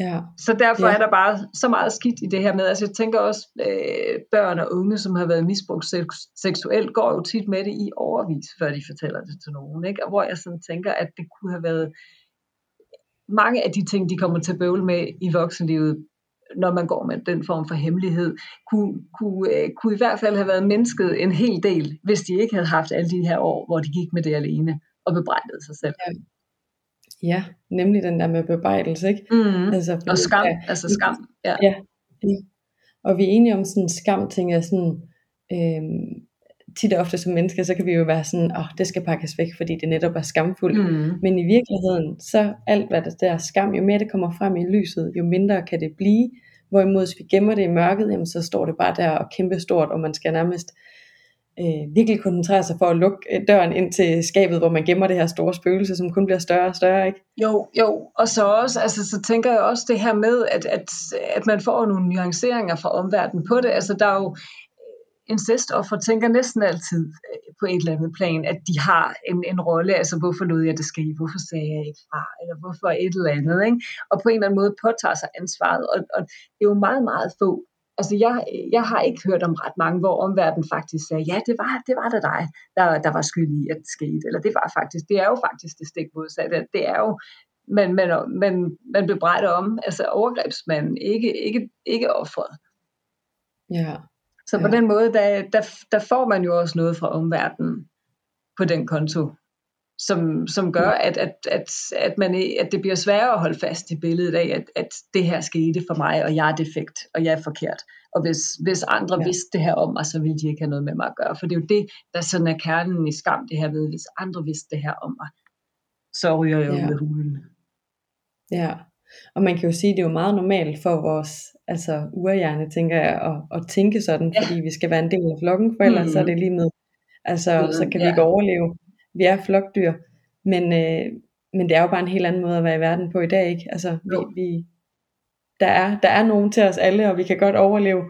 Ja. Så derfor er der bare så meget skidt i det her med, altså jeg tænker også børn og unge, som har været misbrugt seksuelt, går jo tit med det i overvis, før de fortæller det til nogen, ikke? Og hvor jeg sådan tænker, at det kunne have været mange af de ting, de kommer til at bøvle med i voksenlivet, når man går med den form for hemmelighed, kunne i hvert fald have været mennesket en hel del, hvis de ikke havde haft alle de her år, hvor de gik med det alene og bebrejdede sig selv. Ja. Ja, nemlig den der med bebrejdelse, ikke? Mm-hmm. Altså, og skam, skam. Ja. Ja. Og vi er enige om sådan skam, tænker jeg sådan, tit og ofte som mennesker, så kan vi jo være sådan, det skal pakkes væk, fordi det netop er skamfuldt. Mm-hmm. Men i virkeligheden, så alt hvad der er skam, jo mere det kommer frem i lyset, jo mindre kan det blive. Hvorimod hvis vi gemmer det i mørket, jamen, så står det bare der og kæmpe stort, og man skal nærmest virkelig koncentrere sig for at lukke døren ind til skabet, hvor man gemmer det her store spøgelse, som kun bliver større og større, ikke? Jo, og så også, altså så tænker jeg også det her med, at man får nogle nuanceringer fra omverdenen på det, altså der er jo incestoffer tænker næsten altid på et eller andet plan, at de har en rolle, altså hvorfor lod jeg det ske, hvorfor sagde jeg ikke fra, eller hvorfor et eller andet, ikke? Og på en eller anden måde påtager sig ansvaret, og det er jo meget, meget få. Altså jeg har ikke hørt om ret mange, hvor omverdenen faktisk sagde, ja, det var da dig, der var skyld i, at det skete, eller det er jo faktisk det stik modsatte, det er jo, man bebrejder om, altså overgrebsmanden, ikke offeret. Ja. Så på den måde, der får man jo også noget fra omverdenen på den konto, som gør, at det bliver sværere at holde fast i billedet af, at det her skete for mig, og jeg er defekt, og jeg er forkert. Og hvis andre vidste det her om mig, så ville de ikke have noget med mig at gøre. For det er jo det, der sådan er kernen i skam, det her ved, hvis andre vidste det her om mig, så ryger jeg jo med hulen. Ja. Og man kan jo sige, at det er jo meget normalt for vores urehjerne, tænker jeg, at tænke sådan, fordi vi skal være en del af flokken, for ellers så er det lige med, så kan vi ikke overleve. Vi er flokdyr, men det er jo bare en helt anden måde at være i verden på i dag, ikke? Altså, der er nogen til os alle, og vi kan godt overleve,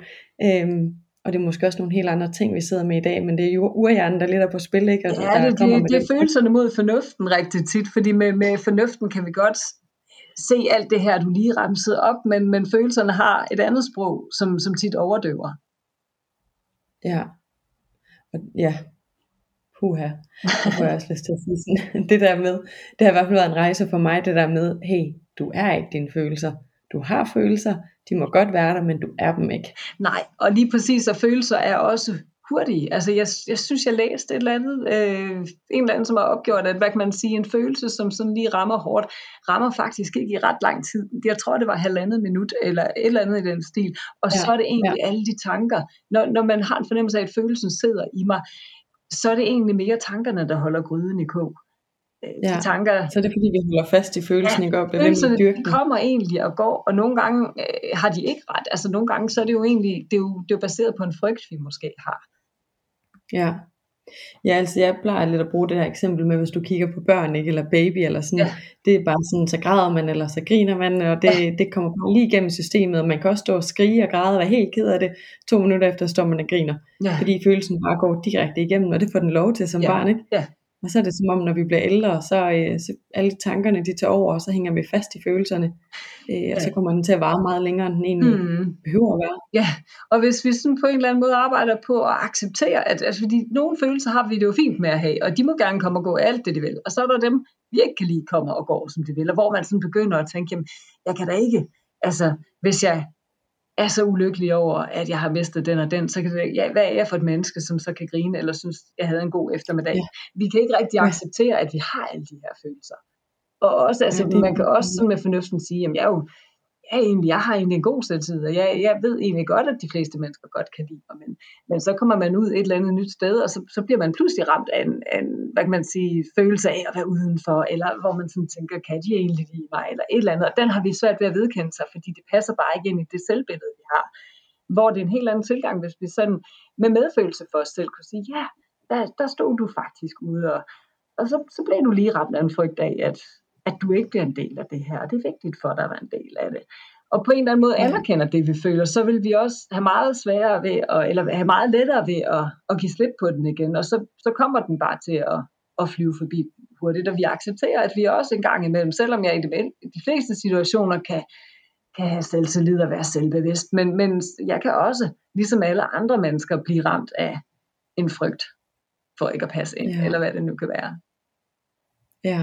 og det er måske også nogle helt andre ting, vi sidder med i dag, men det er jo urhjernen, der lidt er på spil, ikke? Og det er følelserne mod fornuften rigtig tit, fordi med fornuften kan vi godt se alt det her, du lige ramsede op, men følelserne har et andet sprog, som tit overdøver. Ja. Ja. Puha. Det får jeg også lyst til at sige sådan. Det der med, det har i hvert fald været en rejse for mig, det der med, hey, du er ikke dine følelser. Du har følelser, de må godt være der, men du er dem ikke. Nej, og lige præcis, at følelser er også hurtige. Altså jeg synes, jeg læste et eller andet, en eller anden, som har opgjort, at hvad kan man sige, en følelse, som sådan lige rammer hårdt, rammer faktisk ikke i ret lang tid. Jeg tror, det var 1,5 minut, eller et eller andet i den stil. Og så er det egentlig alle de tanker. Når man har en fornemmelse af, at følelsen sidder i mig, så er det egentlig mere tankerne, der holder gryden i kog. de tanker. Så er det fordi vi holder fast i følelsen, ikke? Og følelserne kommer egentlig og går, og nogle gange har de ikke ret. Altså nogle gange så er det jo egentlig det er jo baseret på en frygt vi måske har. Ja. Ja, altså jeg plejer lidt at bruge det her eksempel med, hvis du kigger på børn, ikke, eller baby eller sådan, det er bare sådan, så græder man eller så griner man, og det kommer bare lige igennem systemet, og man kan også stå og skrige og græde og være helt ked af det, 2 minutter efter står man og griner, fordi følelsen bare går direkte igennem, og det får den lov til som barn, ikke? Ja. Og så er det som om, når vi bliver ældre, så alle tankerne de tager over, og så hænger vi fast i følelserne, og så kommer den til at vare meget længere, end den egentlig behøver at være. Ja, og hvis vi sådan på en eller anden måde arbejder på at acceptere, at altså, fordi nogle følelser har vi det jo fint med at have, og de må gerne komme og gå alt det de vil, og så er der dem, vi ikke kan lige komme og gå som de vil, og hvor man sådan begynder at tænke, jamen, jeg kan da ikke, altså hvis jeg er så ulykkelig over, at jeg har mistet den og den, så kan det, hvad er jeg for et menneske, som så kan grine, eller synes, jeg havde en god eftermiddag. Ja. Vi kan ikke rigtig acceptere, at vi har alle de her følelser. Og også, altså, man kan også med fornuften sige, jamen, jeg har egentlig en god selvtid, og jeg ved egentlig godt, at de fleste mennesker godt kan lide mig, men så kommer man ud et eller andet nyt sted, og så bliver man pludselig ramt af en, hvad kan man sige, følelse af at være udenfor, eller hvor man sådan tænker, kan de egentlig lide mig, eller et eller andet, og den har vi svært ved at vedkende sig, fordi det passer bare ikke ind i det selvbillede, vi har, hvor det er en helt anden tilgang, hvis vi sådan med medfølelse for os selv kunne sige, ja, der stod du faktisk ude, og så blev du lige ramt af en frygt af, at du ikke bliver en del af det her, og det er vigtigt for dig at være en del af det. Og på en eller anden måde anerkender det, vi føler, så vil vi også have meget lettere ved at give slip på den igen, og så kommer den bare til at flyve forbi hurtigt, og vi accepterer, at vi også en gang imellem, selvom jeg i de fleste situationer kan have selvtillid og være selvbevidst, men jeg kan også, ligesom alle andre mennesker, blive ramt af en frygt for ikke at passe ind, eller hvad det nu kan være. Ja.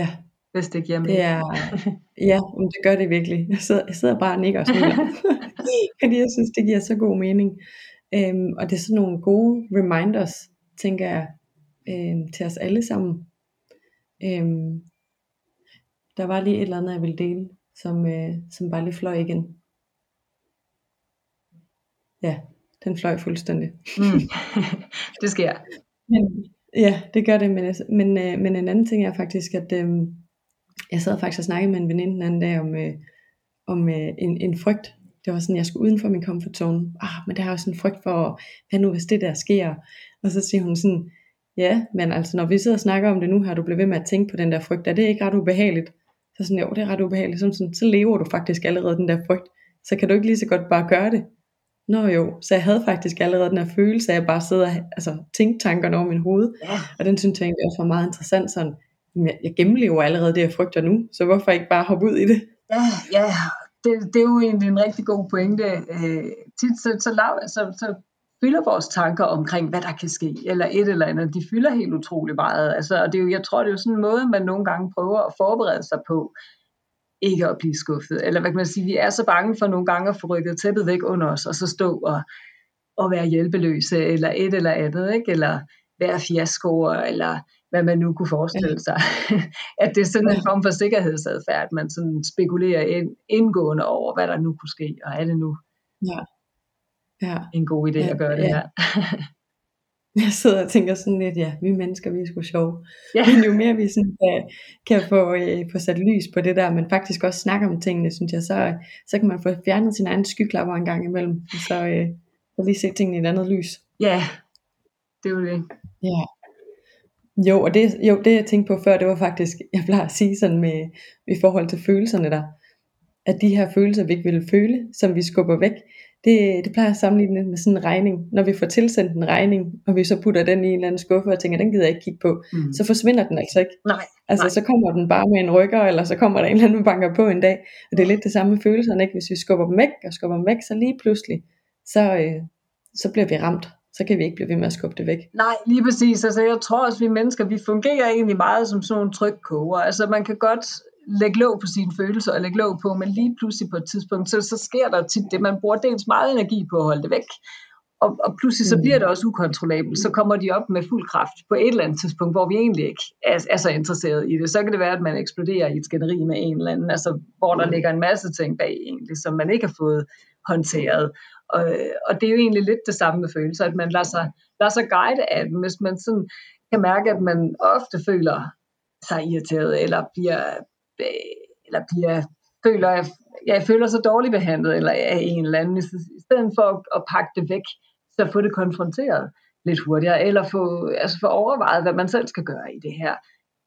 Ja, hvis det giver mig. Ja, det gør det virkelig. Jeg sidder bare og nikker og smiler, fordi jeg synes det giver så god mening. Og det er sådan nogle gode reminders, tænker jeg, til os alle sammen. Der var lige et eller andet jeg ville dele, som bare lige fløj igen. Ja, den fløj fuldstændig. Det sker. Ja, det gør det, men en anden ting er faktisk, at jeg sad faktisk og snakkede med en veninde den anden dag om en frygt. Det var sådan, jeg skulle uden for min comfort zone. Men der er også en frygt for, hvad nu hvis det der sker? Og så siger hun sådan, ja, men altså når vi sidder og snakker om det nu, har du blevet ved med at tænke på den der frygt, er det ikke ret ubehageligt? Så sådan, jo, det er ret ubehageligt. Så lever du faktisk allerede den der frygt, så kan du ikke lige så godt bare gøre det. Nå jo, så jeg havde faktisk allerede den her følelse af, at jeg bare sidder og tænkte tankerne over min hoved, og den synes jeg egentlig også var meget interessant, sådan, jeg gennemlever allerede det, jeg frygter nu, så hvorfor ikke bare hoppe ud i det? Ja, det er jo egentlig en rigtig god pointe. Tit så fylder vores tanker omkring, hvad der kan ske, eller et eller andet, de fylder helt utrolig meget, og det er jo, jeg tror, det er jo sådan en måde, man nogle gange prøver at forberede sig på, ikke at blive skuffet, eller hvad kan man sige, vi er så bange for nogle gange at få rykket tæppet væk under os, og så stå og være hjælpeløse, eller et eller andet, ikke? Eller være fiaskoer, eller hvad man nu kunne forestille sig, at det er sådan en form for sikkerhedsadfærd, at man sådan spekulerer indgående over, hvad der nu kunne ske, og er det nu en god idé at gøre det her? Jeg sidder og tænker sådan lidt, vi mennesker, vi er sgu sjove. Men jo mere vi sådan, kan få sat lys på det der, men faktisk også snakke om tingene, synes jeg, så kan man få fjernet sin egen skyklapper en gang imellem, og så lige se tingene i et andet lys. Ja, det var det. Ja. Jo, og det jeg tænkte på før, det var faktisk, jeg plejer at sige sådan med, i forhold til følelserne der, at de her følelser, vi ikke vil føle, som vi skubber væk, det plejer at sammenligne lidt med sådan en regning. Når vi får tilsendt en regning, og vi så putter den i en eller anden skuffe, og tænker, den gider jeg ikke kigge på, så forsvinder den altså ikke. Nej. Så kommer den bare med en rykker, eller så kommer der en eller anden, banker på en dag. Og det er lidt det samme med følelserne, ikke? Hvis vi skubber dem væk, så lige pludselig, så bliver vi ramt. Så kan vi ikke blive ved med at skubbe det væk. Nej, lige præcis. Altså jeg tror også, vi mennesker, vi fungerer egentlig meget som sådan nogle trykkoger. Altså man kan godt læg låg på sine følelser og læg låg på, men lige pludselig på et tidspunkt, så sker der tit det, man bruger dels meget energi på at holde det væk, og pludselig så bliver det også ukontrollabelt, så kommer de op med fuld kraft på et eller andet tidspunkt, hvor vi egentlig ikke er så interesseret i det, så kan det være, at man eksploderer i et skænderi med en eller anden, altså hvor der ligger en masse ting bag egentlig, som man ikke har fået håndteret, og det er jo egentlig lidt det samme med følelser, at man lader sig guide af dem, hvis man sådan kan mærke, at man ofte føler sig irriteret, eller føler sig dårligt behandlet, eller af en eller anden. I stedet for at pakke det væk, så få det konfronteret lidt hurtigere, eller få overvejet, hvad man selv skal gøre i det her,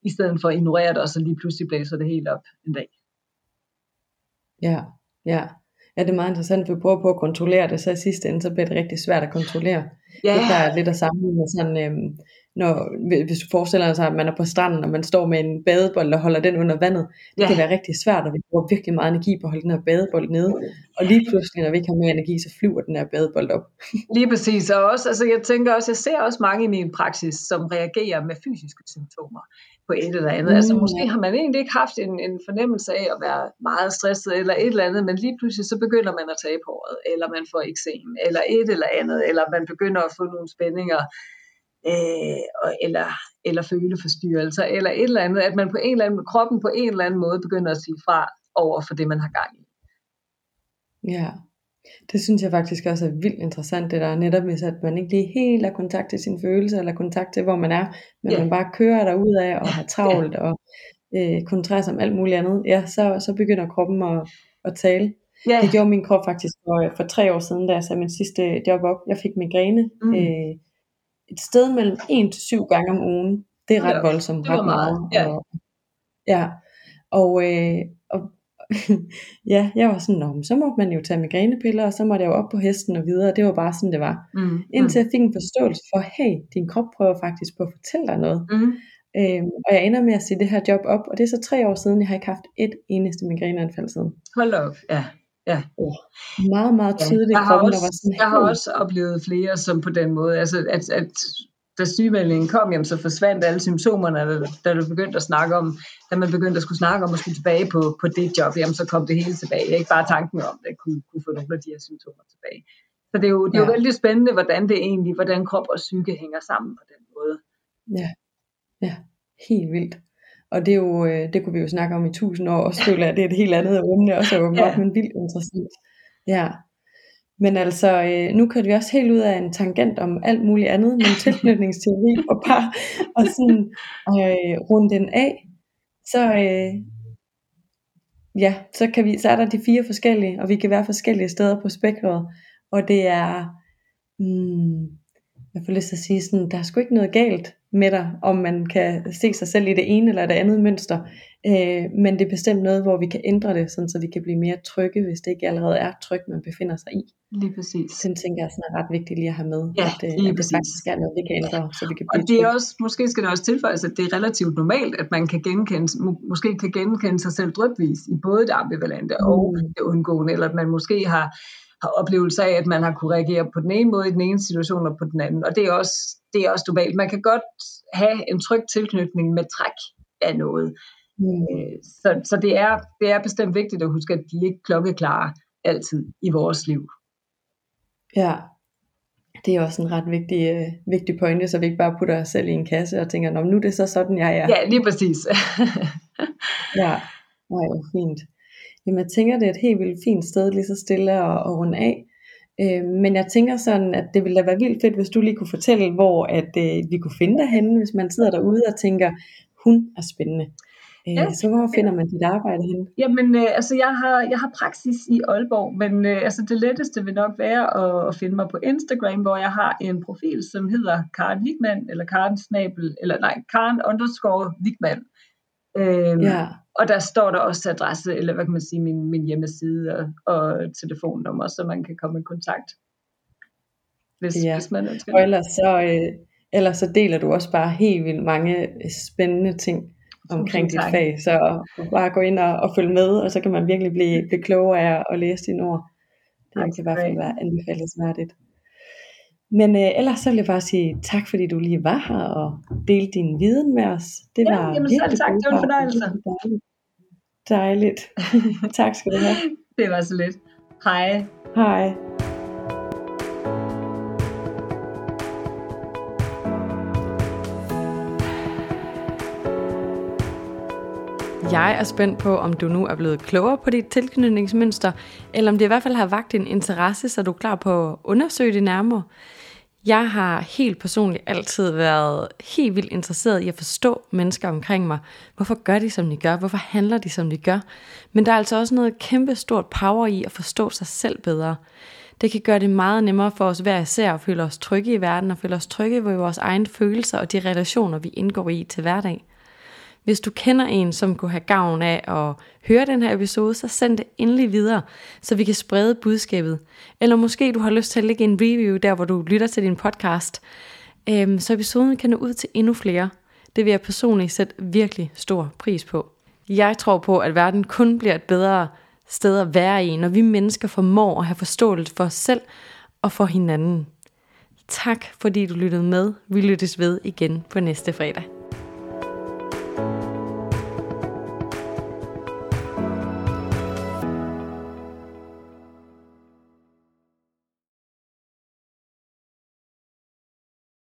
i stedet for at ignorere det, og så lige pludselig blæser det helt op en dag. Ja, det er meget interessant, at vi prøver på at kontrollere det, så i sidste ende, så bliver det rigtig svært at kontrollere. Yeah. Det er lidt at sammenligne med sådan, hvis du forestiller dig, at man er på stranden, og man står med en badebold og holder den under vandet, det kan være rigtig svært, og vi bruger virkelig meget energi på at holde den her badebold nede, og lige pludselig, når vi ikke har mere energi, så flyver den her badebold op. Lige præcis, og også, altså jeg ser også mange i min praksis, som reagerer med fysiske symptomer på et eller andet. Altså måske har man egentlig ikke haft en fornemmelse af at være meget stresset eller et eller andet, men lige pludselig så begynder man at tabe håret, eller man får eksem, eller et eller andet, eller man begynder at få nogle spændinger, eller føleforstyrrelser, eller et eller andet, at man på en eller anden, kroppen på en eller anden måde begynder at sige fra over for det, man har gang i. Ja, det synes jeg faktisk også er vildt interessant, det der netop med, at man ikke lige helt har kontakt til sine følelser, eller kontakt til, hvor man er, men man bare kører derudad, og har travlt, og koncentrerer sig om alt muligt andet, så begynder kroppen at tale. Yeah. Det gjorde min krop faktisk for 3 år siden, da jeg satte min sidste job op. Jeg fik migræne, et sted mellem 1-7 gange om ugen. Det er ret voldsomt, ret meget. Ja. Og jeg var sådan, så måtte man jo tage migrænepiller, og så måtte jeg jo op på hesten og videre, det var bare sådan, det var. Indtil jeg fik en forståelse for, hey, din krop prøver faktisk på at fortælle dig noget. Og jeg ender med at se det her job op, og det er så 3 år siden, jeg har ikke haft et eneste migræneanfald siden. Hold op, ja. Meget, meget tydeligt. Jeg har også oplevet flere, som på den måde, altså at da sygemeldingen kom, jamen, så forsvandt alle symptomerne, da man begyndte at skulle snakke om at skulle tilbage på det job, jamen, så kom det hele tilbage. Ikke bare tanken om, at kunne få nogle af de her symptomer tilbage. Så det er jo vældig spændende, hvordan krop og psyke hænger sammen på den måde. Ja, helt vildt. Og det er jo, det kunne vi jo snakke om i 1000 år, og føler jeg, det er et helt andet emne, og så åbent op, men vildt interessant. Ja. Men altså, nu kørte vi også helt ud af en tangent om alt muligt andet, men tilknytningsteori og par, og sådan runde den af, så er der de 4 forskellige, og vi kan være forskellige steder på spektret, og det er, jeg får lyst til at sige sådan, der er sgu ikke noget galt med dig, om man kan se sig selv i det ene eller det andet mønster, men det er bestemt noget, hvor vi kan ændre det, sådan, så vi kan blive mere trygge, hvis det ikke allerede er tryg, man befinder sig i. Lige præcis. Den tænker jeg sådan er ret vigtigt lige at have med, at det faktisk er noget, vi kan ændre, så vi kan blive trygge. Måske skal det også tilføjes, at det er relativt normalt, at man kan genkende sig selv drypvis, i både det ambivalente og det undgående, eller at man måske har oplevelse af, at man har kunne reagere på den ene måde i den ene situation og på den anden. Og det er også normalt. Man kan godt have en tryg tilknytning med træk af noget. Så det er bestemt vigtigt at huske, at de ikke klokkeklare altid i vores liv. Ja, det er også en ret vigtig pointe, så vi ikke bare putter os selv i en kasse og tænker, nu er det så sådan, jeg er. Ja, lige præcis. Ja, det fint. Jamen jeg tænker, det er et helt vildt fint sted lige så stille og runde af. Men jeg tænker sådan, at det ville da være vildt fedt, hvis du lige kunne fortælle, hvor at, vi kunne finde dig henne, hvis man sidder derude og tænker, hun er spændende. Så hvor finder man dit arbejde henne? Jamen, jeg har praksis i Aalborg, men det letteste vil nok være at finde mig på Instagram, hvor jeg har en profil, som hedder Karen Wichmann, eller Karen_Wichmann. Og der står der også adresse, eller hvad kan man sige, min hjemmeside og telefonnummer, så man kan komme i kontakt, hvis man ønsker. Og ellers så deler du også bare helt vildt mange spændende ting omkring dit fag, så bare gå ind og følge med, og så kan man virkelig blive klogere af at læse dine ord. Det kan i hvert fald være anbefalesværdigt. Men ellers så vil jeg bare sige tak, fordi du lige var her og delte din viden med os. Det var virkelig tak. Det var en fornøjelse. Dejligt. Tak skal du have. Det var så lidt. Hej. Hej. Jeg er spændt på, om du nu er blevet klogere på dit tilknytningsmønster, eller om det i hvert fald har vakt din interesse, så du er klar på at undersøge det nærmere. Jeg har helt personligt altid været helt vildt interesseret i at forstå mennesker omkring mig. Hvorfor gør de, som de gør? Hvorfor handler de, som de gør? Men der er altså også noget kæmpe stort power i at forstå sig selv bedre. Det kan gøre det meget nemmere for os hver især at føle os trygge i verden og føle os trygge ved vores egne følelser og de relationer, vi indgår i til hverdag. Hvis du kender en, som kunne have gavn af at høre den her episode, så send det endelig videre, så vi kan sprede budskabet. Eller måske du har lyst til at lægge en review der, hvor du lytter til din podcast, så episoden kan nå ud til endnu flere. Det vil jeg personligt sætte virkelig stor pris på. Jeg tror på, at verden kun bliver et bedre sted at være i, når vi mennesker formår at have forståelse for os selv og for hinanden. Tak fordi du lyttede med. Vi lyttes ved igen på næste fredag.